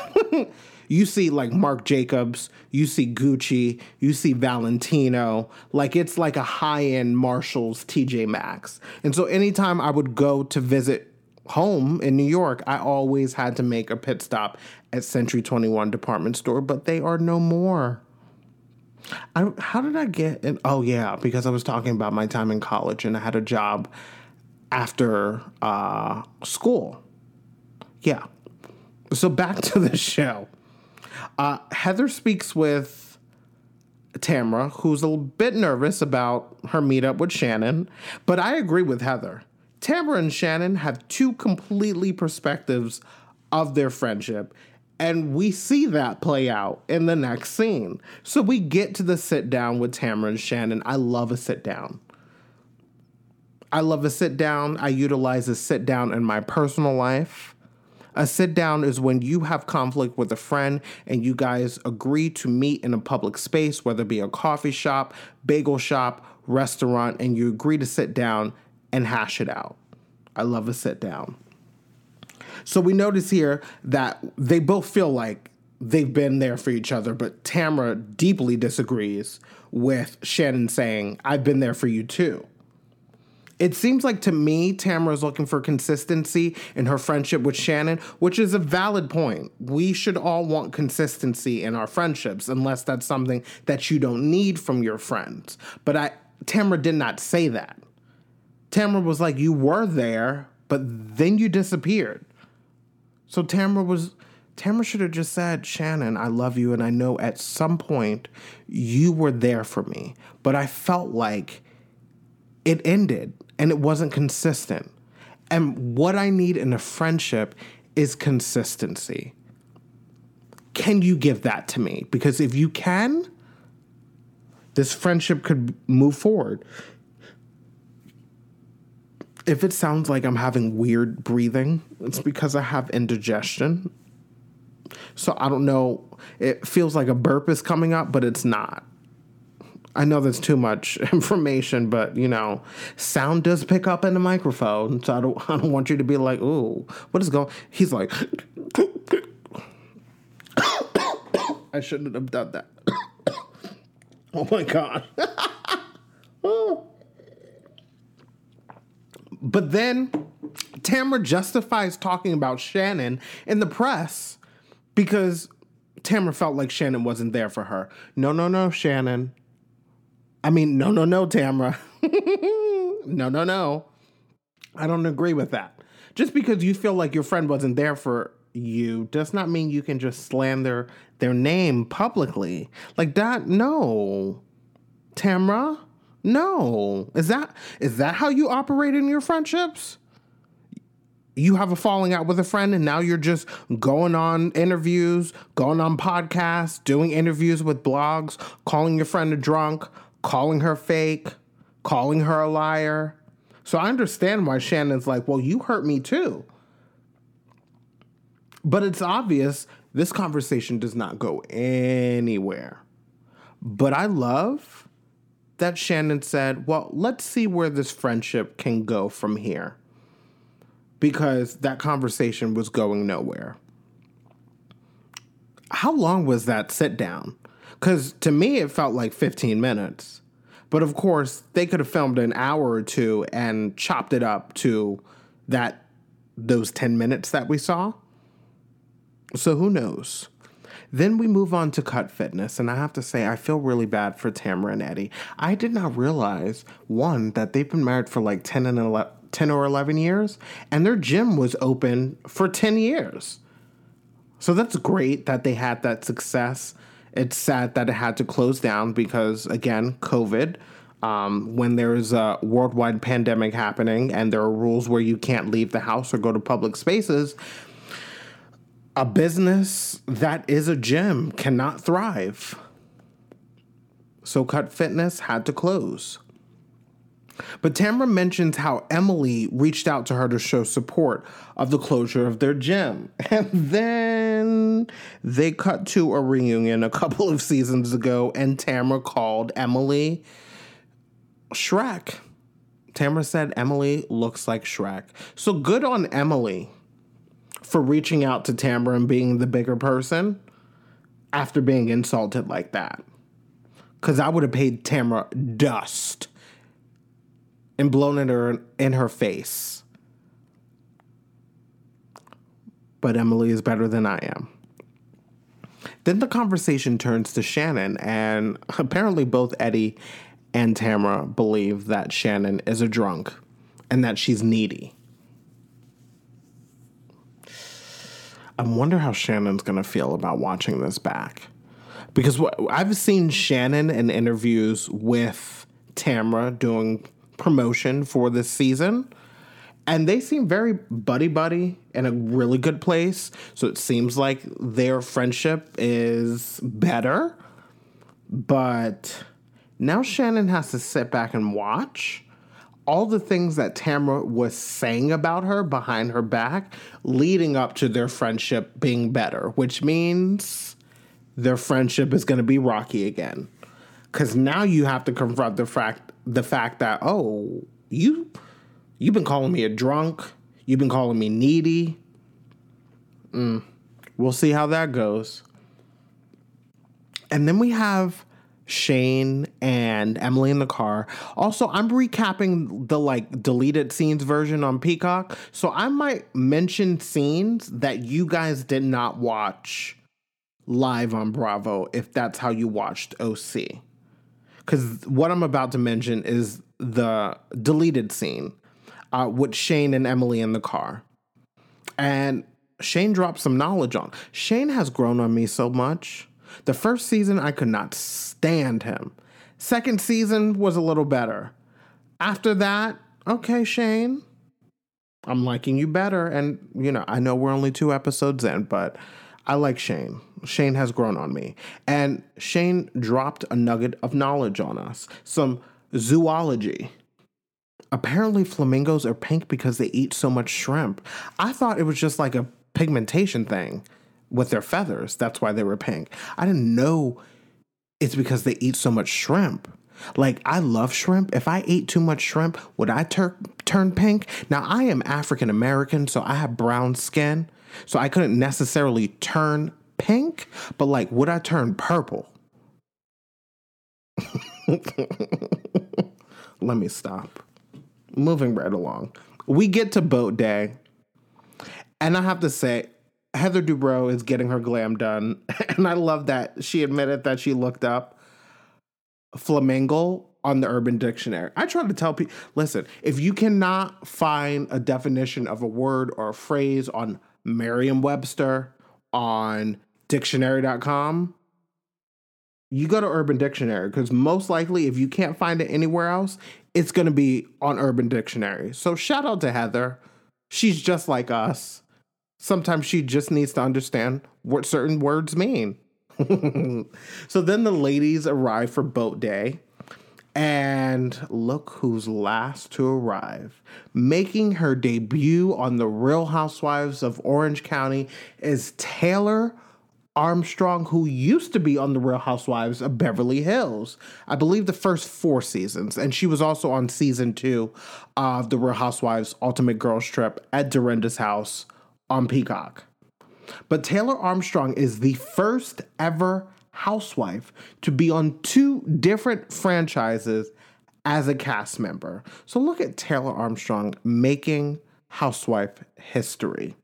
you see like Marc Jacobs, you see Gucci, you see Valentino. Like it's like a high-end Marshalls, T J Maxx. And so anytime I would go to visit home in New York, I always had to make a pit stop at Century twenty-one department store, but they are no more. I, how did I get in? Oh, yeah, because I was talking about my time in college and I had a job after uh, school. Yeah. So back to the show. Uh, Heather speaks with Tamra, who's a bit nervous about her meetup with Shannon, but I agree with Heather. Tamra and Shannon have two completely perspectives of their friendship, and we see that play out in the next scene. So we get to the sit down with Tamra and Shannon. I love a sit down. I love a sit down. I utilize a sit down in my personal life. A sit down is when you have conflict with a friend and you guys agree to meet in a public space, whether it be a coffee shop, bagel shop, restaurant, and you agree to sit down and hash it out. I love a sit down. So we notice here that they both feel like they've been there for each other, but Tamra deeply disagrees with Shannon saying, I've been there for you too. It seems like to me, Tamra is looking for consistency in her friendship with Shannon, which is a valid point. We should all want consistency in our friendships, unless that's something that you don't need from your friends. But I, Tamra did not say that. Tamra was like, you were there, but then you disappeared. So Tamra was, Tamra should have just said, Shannon, I love you. And I know at some point you were there for me, but I felt like it ended and it wasn't consistent. And what I need in a friendship is consistency. Can you give that to me? Because if you can, this friendship could move forward. If it sounds like I'm having weird breathing, it's because I have indigestion. So I don't know. It feels like a burp is coming up, but it's not. I know that's too much information, but, you know, sound does pick up in the microphone. So I don't, I don't want you to be like, ooh, what is going on? He's like, I shouldn't have done that. Oh, my God. Oh. But then Tamra justifies talking about Shannon in the press because Tamra felt like Shannon wasn't there for her. No, no, no, Shannon. I mean, no, no, no, Tamra. No, no, no. I don't agree with that. Just because you feel like your friend wasn't there for you does not mean you can just slander their name publicly. Like that, no. Tamra? No. Is that is that how you operate in your friendships? You have a falling out with a friend and now you're just going on interviews, going on podcasts, doing interviews with blogs, calling your friend a drunk, calling her fake, calling her a liar. So I understand why Shannon's like, well, you hurt me too. But it's obvious this conversation does not go anywhere. But I love that Shannon said, well, let's see where this friendship can go from here. Because that conversation was going nowhere. How long was that sit down? Because to me, it felt like fifteen minutes. But of course, they could have filmed an hour or two and chopped it up to that those ten minutes that we saw. So who knows? Then we move on to Cut Fitness, and I have to say, I feel really bad for Tamra and Eddie. I did not realize, one, that they've been married for like ten, and eleven, ten or eleven years, and their gym was open for ten years. So that's great that they had that success. It's sad that it had to close down because, again, COVID, um, when there is a worldwide pandemic happening and there are rules where you can't leave the house or go to public spaces, a business that is a gym cannot thrive. So Cut Fitness had to close. But Tamra mentions how Emily reached out to her to show support of the closure of their gym. And then they cut to a reunion a couple of seasons ago, and Tamra called Emily Shrek. Tamra said Emily looks like Shrek. So good on Emily for reaching out to Tamra and being the bigger person after being insulted like that. Because I would have paid Tamra dust and blown it her in her face. But Emily is better than I am. Then the conversation turns to Shannon, and apparently both Eddie and Tamra believe that Shannon is a drunk and that she's needy. I wonder how Shannon's going to feel about watching this back. Because what, I've seen Shannon in interviews with Tamra doing promotion for this season, and they seem very buddy-buddy in a really good place. So it seems like their friendship is better. But now Shannon has to sit back and watch all the things that Tamra was saying about her behind her back leading up to their friendship being better, which means their friendship is going to be rocky again. Because now you have to confront the fact the fact that, oh, you, you've been calling me a drunk. You've been calling me needy. Mm. We'll see how that goes. And then we have Shane and Emily in the car. Also, I'm recapping the like deleted scenes version on Peacock, so I might mention scenes that you guys did not watch live on Bravo if that's how you watched O C. Because what I'm about to mention is the deleted scene uh, with Shane and Emily in the car. And Shane dropped some knowledge on. Shane has grown on me so much. The first season, I could not stand him. Second season was a little better. After that, okay, Shane, I'm liking you better. And, you know, I know we're only two episodes in, but I like Shane. Shane has grown on me. And Shane dropped a nugget of knowledge on us. Some zoology. Apparently, flamingos are pink because they eat so much shrimp. I thought it was just like a pigmentation thing with their feathers. That's why they were pink. I didn't know it's because they eat so much shrimp. Like, I love shrimp. If I ate too much shrimp, would I tur- turn pink? Now, I am African American, so I have brown skin. So I couldn't necessarily turn pink, but like, would I turn purple? Let me stop. Moving right along. We get to boat day. And I have to say, Heather Dubrow is getting her glam done. And I love that she admitted that she looked up flamingo on the Urban Dictionary. I try to tell people, listen, if you cannot find a definition of a word or a phrase on Merriam-Webster, on dictionary dot com, you go to Urban Dictionary, because most likely if you can't find it anywhere else, it's going to be on Urban Dictionary. So shout out to Heather. She's just like us. Sometimes she just needs to understand what certain words mean. So then the ladies arrive for boat day, and look who's last to arrive. Making her debut on The Real Housewives of Orange County is Taylor Armstrong, who used to be on The Real Housewives of Beverly Hills. I believe the first four seasons. And she was also on season two of The Real Housewives Ultimate Girls Trip at Dorinda's house on Peacock. But Taylor Armstrong is the first ever housewife to be on two different franchises as a cast member. So look at Taylor Armstrong making housewife history.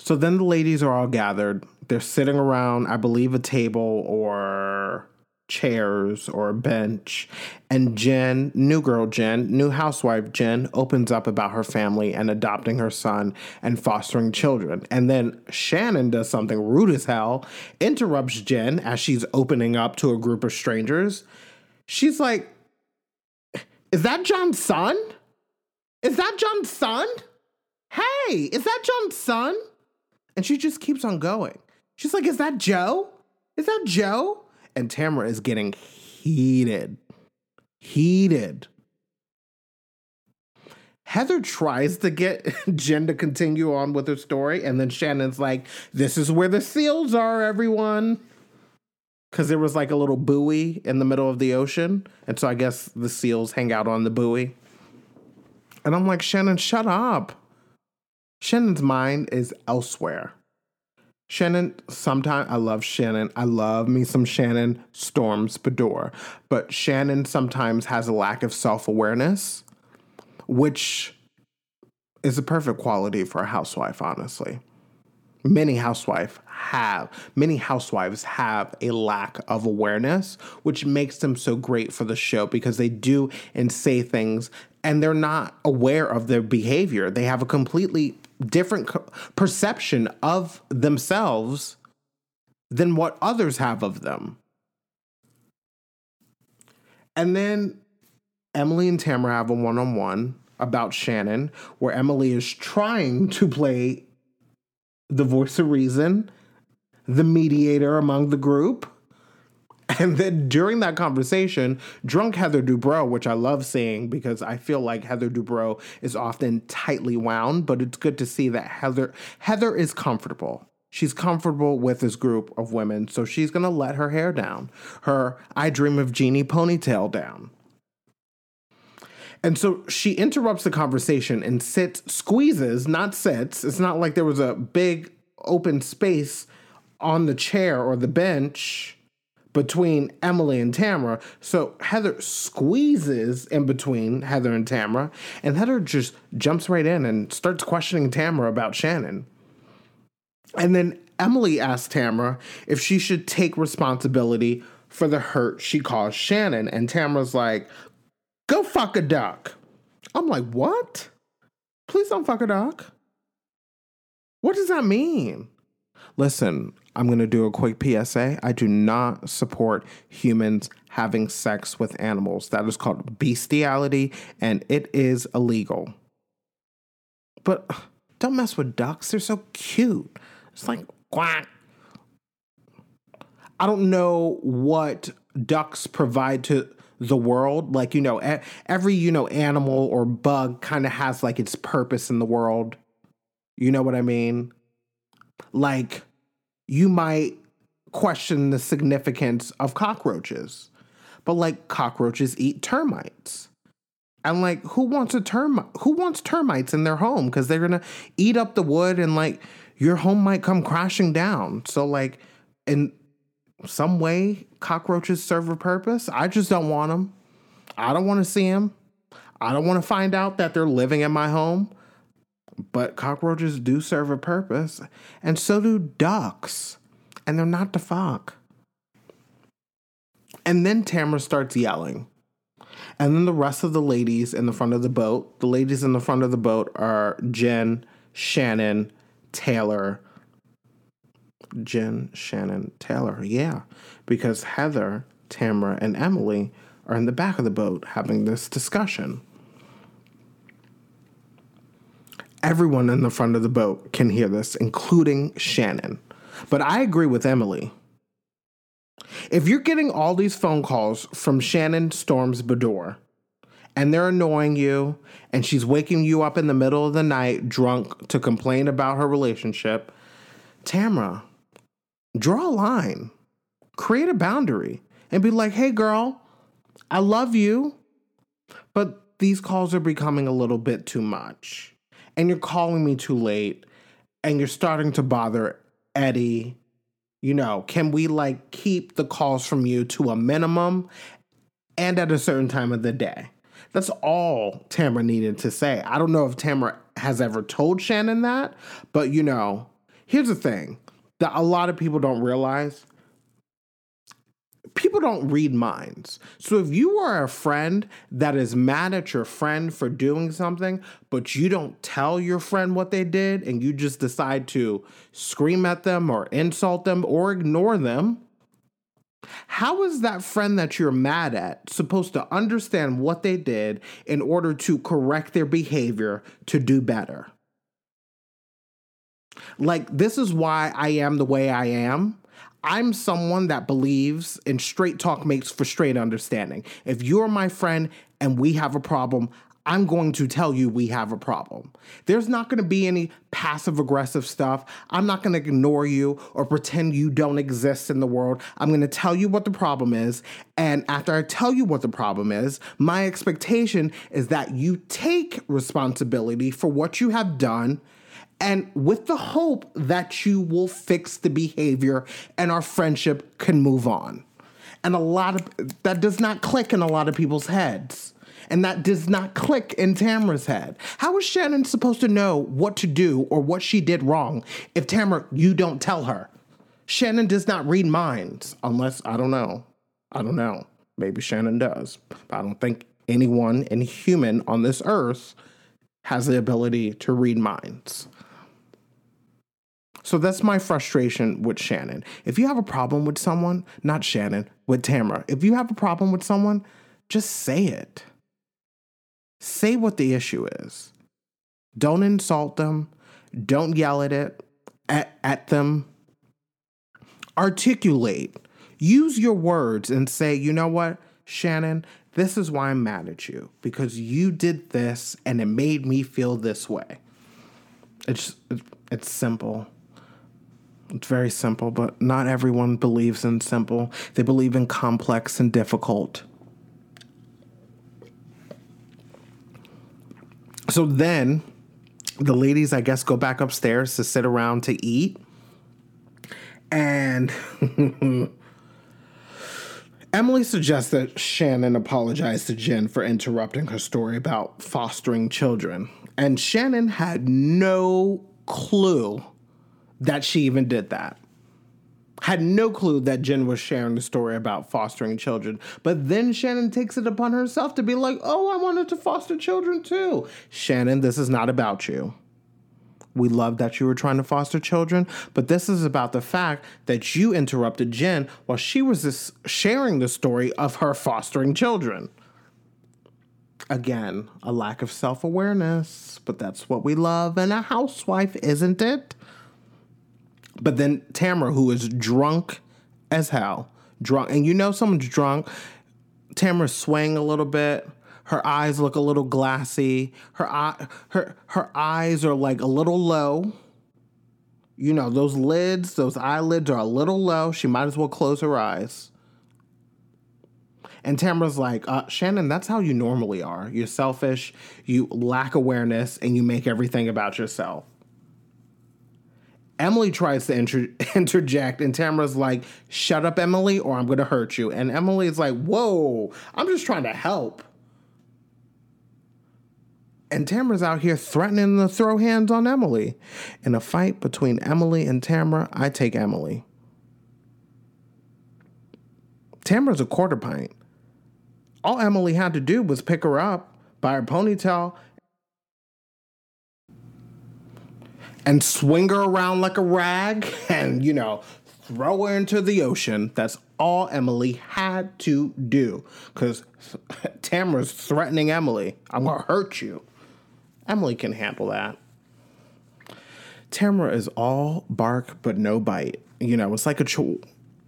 So then the ladies are all gathered. They're sitting around, I believe, a table or chairs or a bench. And Jen, new girl Jen, new housewife Jen, opens up about her family and adopting her son and fostering children. And then Shannon does something rude as hell, interrupts Jen as she's opening up to a group of strangers. She's like, is that John's son? Is that John's son? Hey, is that John's son? And she just keeps on going. She's like, is that Joe? Is that Joe? And Tamra is getting heated. heated. Heather tries to get Jen to continue on with her story, and then Shannon's like, this is where the seals are, everyone. Because there was like a little buoy in the middle of the ocean, and so I guess the seals hang out on the buoy. And I'm like, Shannon, shut up. Shannon's mind is elsewhere. Shannon, sometimes, I love Shannon. I love me some Shannon Storms Beador. But Shannon sometimes has a lack of self-awareness, which is a perfect quality for a housewife, honestly. Many housewives have, many housewives have a lack of awareness, which makes them so great for the show because they do and say things and they're not aware of their behavior. They have a completely different co- perception of themselves than what others have of them. And then Emily and Tamra have a one-on-one about Shannon, where Emily is trying to play the voice of reason, the mediator among the group. And then during that conversation, drunk Heather Dubrow, which I love seeing because I feel like Heather Dubrow is often tightly wound, but it's good to see that Heather Heather is comfortable. She's comfortable with this group of women, so she's going to let her hair down, her I Dream of Jeannie ponytail down. And so she interrupts the conversation and sits, squeezes, not sits. It's not like there was a big open space on the chair or the bench between Emily and Tamra. So Heather squeezes in between Heather and Tamra, and Heather just jumps right in and starts questioning Tamra about Shannon. And then Emily asks Tamra if she should take responsibility for the hurt she caused Shannon. And Tamra's like, go fuck a duck. I'm like, what? Please don't fuck a duck. What does that mean? Listen, I'm going to do a quick P S A. I do not support humans having sex with animals. That is called bestiality, and it is illegal. But don't mess with ducks. They're so cute. It's like, quack. I don't know what ducks provide to the world, like, you know, every, you know, animal or bug kind of has like its purpose in the world. You know what I mean? Like, you might question the significance of cockroaches, but like, cockroaches eat termites. And like, who wants a termite? Who wants termites in their home? Because they're going to eat up the wood and like your home might come crashing down. So like, and some way cockroaches serve a purpose. I just don't want them. I don't want to see them. I don't want to find out that they're living in my home. But cockroaches do serve a purpose. And so do ducks. And they're not to fuck. And then Tamra starts yelling. And then the rest of the ladies in the front of the boat. The ladies in the front of the boat are Jen, Shannon, Taylor, Jen, Shannon, Taylor. Yeah, because Heather, Tamra, and Emily are in the back of the boat having this discussion. Everyone in the front of the boat can hear this, including Shannon. But I agree with Emily. If you're getting all these phone calls from Shannon Storms Beador, and they're annoying you, and she's waking you up in the middle of the night drunk to complain about her relationship, Tamra, draw a line, create a boundary, and be like, hey, girl, I love you, but these calls are becoming a little bit too much, and you're calling me too late, and you're starting to bother Eddie. You know, can we, like, keep the calls from you to a minimum and at a certain time of the day? That's all Tamra needed to say. I don't know if Tamra has ever told Shannon that, but, you know, here's the thing that a lot of people don't realize. People don't read minds. So if you are a friend that is mad at your friend for doing something, but you don't tell your friend what they did and you just decide to scream at them or insult them or ignore them, how is that friend that you're mad at supposed to understand what they did in order to correct their behavior to do better? Like, this is why I am the way I am. I'm someone that believes in straight talk makes for straight understanding. If you're my friend and we have a problem, I'm going to tell you we have a problem. There's not going to be any passive aggressive stuff. I'm not going to ignore you or pretend you don't exist in the world. I'm going to tell you what the problem is. And after I tell you what the problem is, my expectation is that you take responsibility for what you have done, and with the hope that you will fix the behavior and our friendship can move on. And a lot of that does not click in a lot of people's heads. And that does not click in Tamra's head. How is Shannon supposed to know what to do or what she did wrong if Tamra, you don't tell her? Shannon does not read minds unless, I don't know. I don't know. Maybe Shannon does. But I don't think anyone, any human on this earth has the ability to read minds. So that's my frustration with Shannon. If you have a problem with someone, not Shannon, with Tamra, if you have a problem with someone, just say it. Say what the issue is. Don't insult them. Don't yell at it, at, at them. Articulate. Use your words and say, you know what, Shannon, this is why I'm mad at you, because you did this and it made me feel this way. It's it's simple. It's very simple, but not everyone believes in simple. They believe in complex and difficult. So then the ladies, I guess, go back upstairs to sit around to eat. And Emily suggests that Shannon apologize to Jen for interrupting her story about fostering children. And Shannon had no clue that she even did that. Had no clue that Jen was sharing the story about fostering children. But then Shannon takes it upon herself to be like, oh, I wanted to foster children too. Shannon, this is not about you. We love that you were trying to foster children, but this is about the fact that you interrupted Jen while she was this sharing the story of her fostering children. Again, a lack of self-awareness, but that's what we love in a housewife, isn't it? But then Tamra, who is drunk as hell, drunk, and you know someone's drunk, Tamra's swaying a little bit. Her eyes look a little glassy. Her eye, her her eyes are like a little low. You know, those lids, those eyelids are a little low. She might as well close her eyes. And Tamra's like, uh, Shannon, that's how you normally are. You're selfish, you lack awareness, and you make everything about yourself. Emily tries to inter- interject, and Tamra's like, shut up, Emily, or I'm going to hurt you. And Emily is like, whoa, I'm just trying to help. And Tamra's out here threatening to throw hands on Emily. In a fight between Emily and Tamra, I take Emily. Tamra's a quarter pint. All Emily had to do was pick her up by her ponytail and swing her around like a rag and, you know, throw her into the ocean. That's all Emily had to do because Tamra's threatening Emily. I'm going to hurt you. Emily can handle that. Tamra is all bark but no bite. You know, it's like a ch-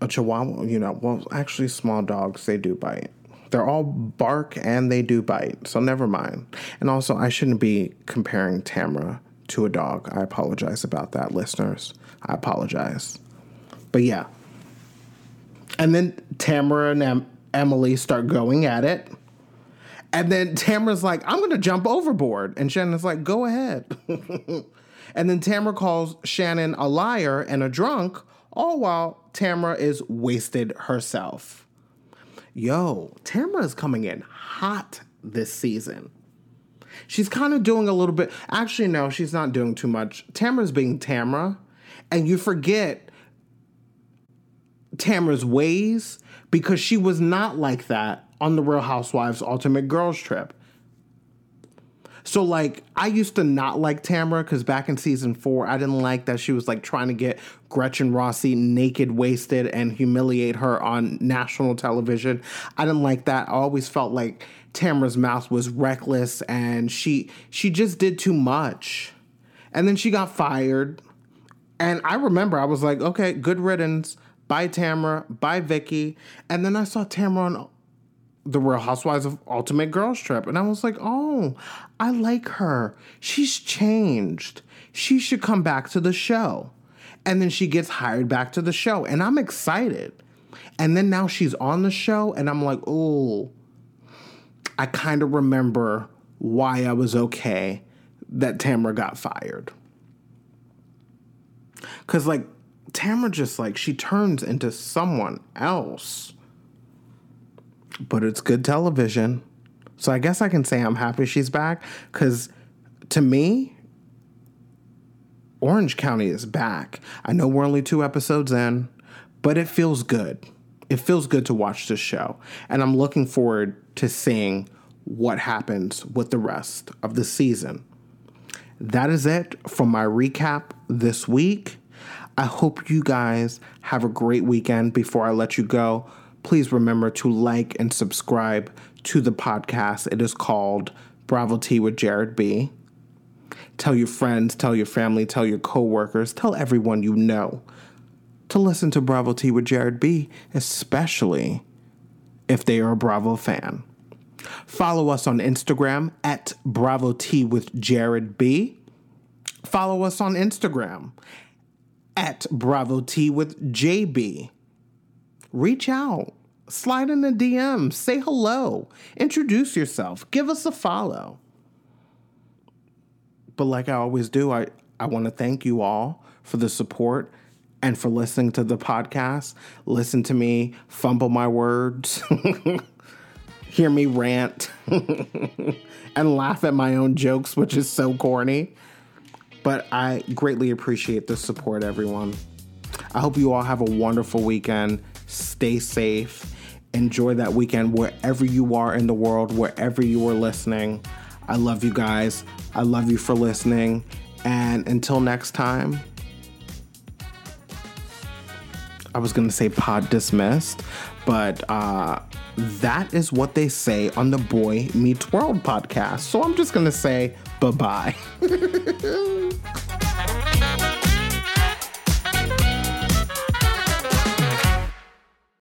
a chihuahua. You know, well, actually, small dogs, they do bite. They're all bark and they do bite. So never mind. And also, I shouldn't be comparing Tamra to a dog. I apologize about that, listeners. I apologize. But yeah. And then Tamra and em- Emily start going at it. And then Tamra's like, I'm going to jump overboard. And Shannon's like, go ahead. And then Tamra calls Shannon a liar and a drunk, all while Tamra is wasted herself. Yo, Tamra is coming in hot this season. She's kind of doing a little bit. Actually, no, she's not doing too much. Tamra's being Tamra. And you forget Tamra's ways because she was not like that on the Real Housewives Ultimate Girls Trip. So, like, I used to not like Tamra because back in season four, I didn't like that she was, like, trying to get Gretchen Rossi naked, wasted, and humiliate her on national television. I didn't like that. I always felt like Tamra's mouth was reckless and she she just did too much. And then she got fired. And I remember I was like, okay, good riddance. by Tamra, by Vicky. And then I saw Tamra on The Real Housewives of Ultimate Girls Trip. And I was like, oh, I like her. She's changed. She should come back to the show. And then she gets hired back to the show. And I'm excited. And then now she's on the show. And I'm like, oh, I kind of remember why I was okay that Tamra got fired. Because, like, Tamra just, like, she turns into someone else. But it's good television. So I guess I can say I'm happy she's back. Because to me, Orange County is back. I know we're only two episodes in, but it feels good. It feels good to watch this show. And I'm looking forward to seeing what happens with the rest of the season. That is it for my recap this week. I hope you guys have a great weekend. Before I let you go, please remember to like and subscribe to the podcast. It is called Bravo Tea with Jared B. Tell your friends, tell your family, tell your coworkers, tell everyone you know to listen to Bravo Tea with Jared B, especially if they are a Bravo fan. Follow us on Instagram at Bravo Tea with Jared B. Follow us on Instagram at Bravo Tea with J B. Reach out, slide in the D M, say hello, introduce yourself, give us a follow. But like I always do, I, I want to thank you all for the support and for listening to the podcast. Listen to me fumble my words, hear me rant, and laugh at my own jokes, which is so corny. But I greatly appreciate the support, everyone. I hope you all have a wonderful weekend. Stay safe. Enjoy that weekend wherever you are in the world, wherever you are listening. I love you guys. I love you for listening. And until next time, I was going to say pod dismissed, but uh, that is what they say on the Boy Meets World podcast. So I'm just going to say bye-bye.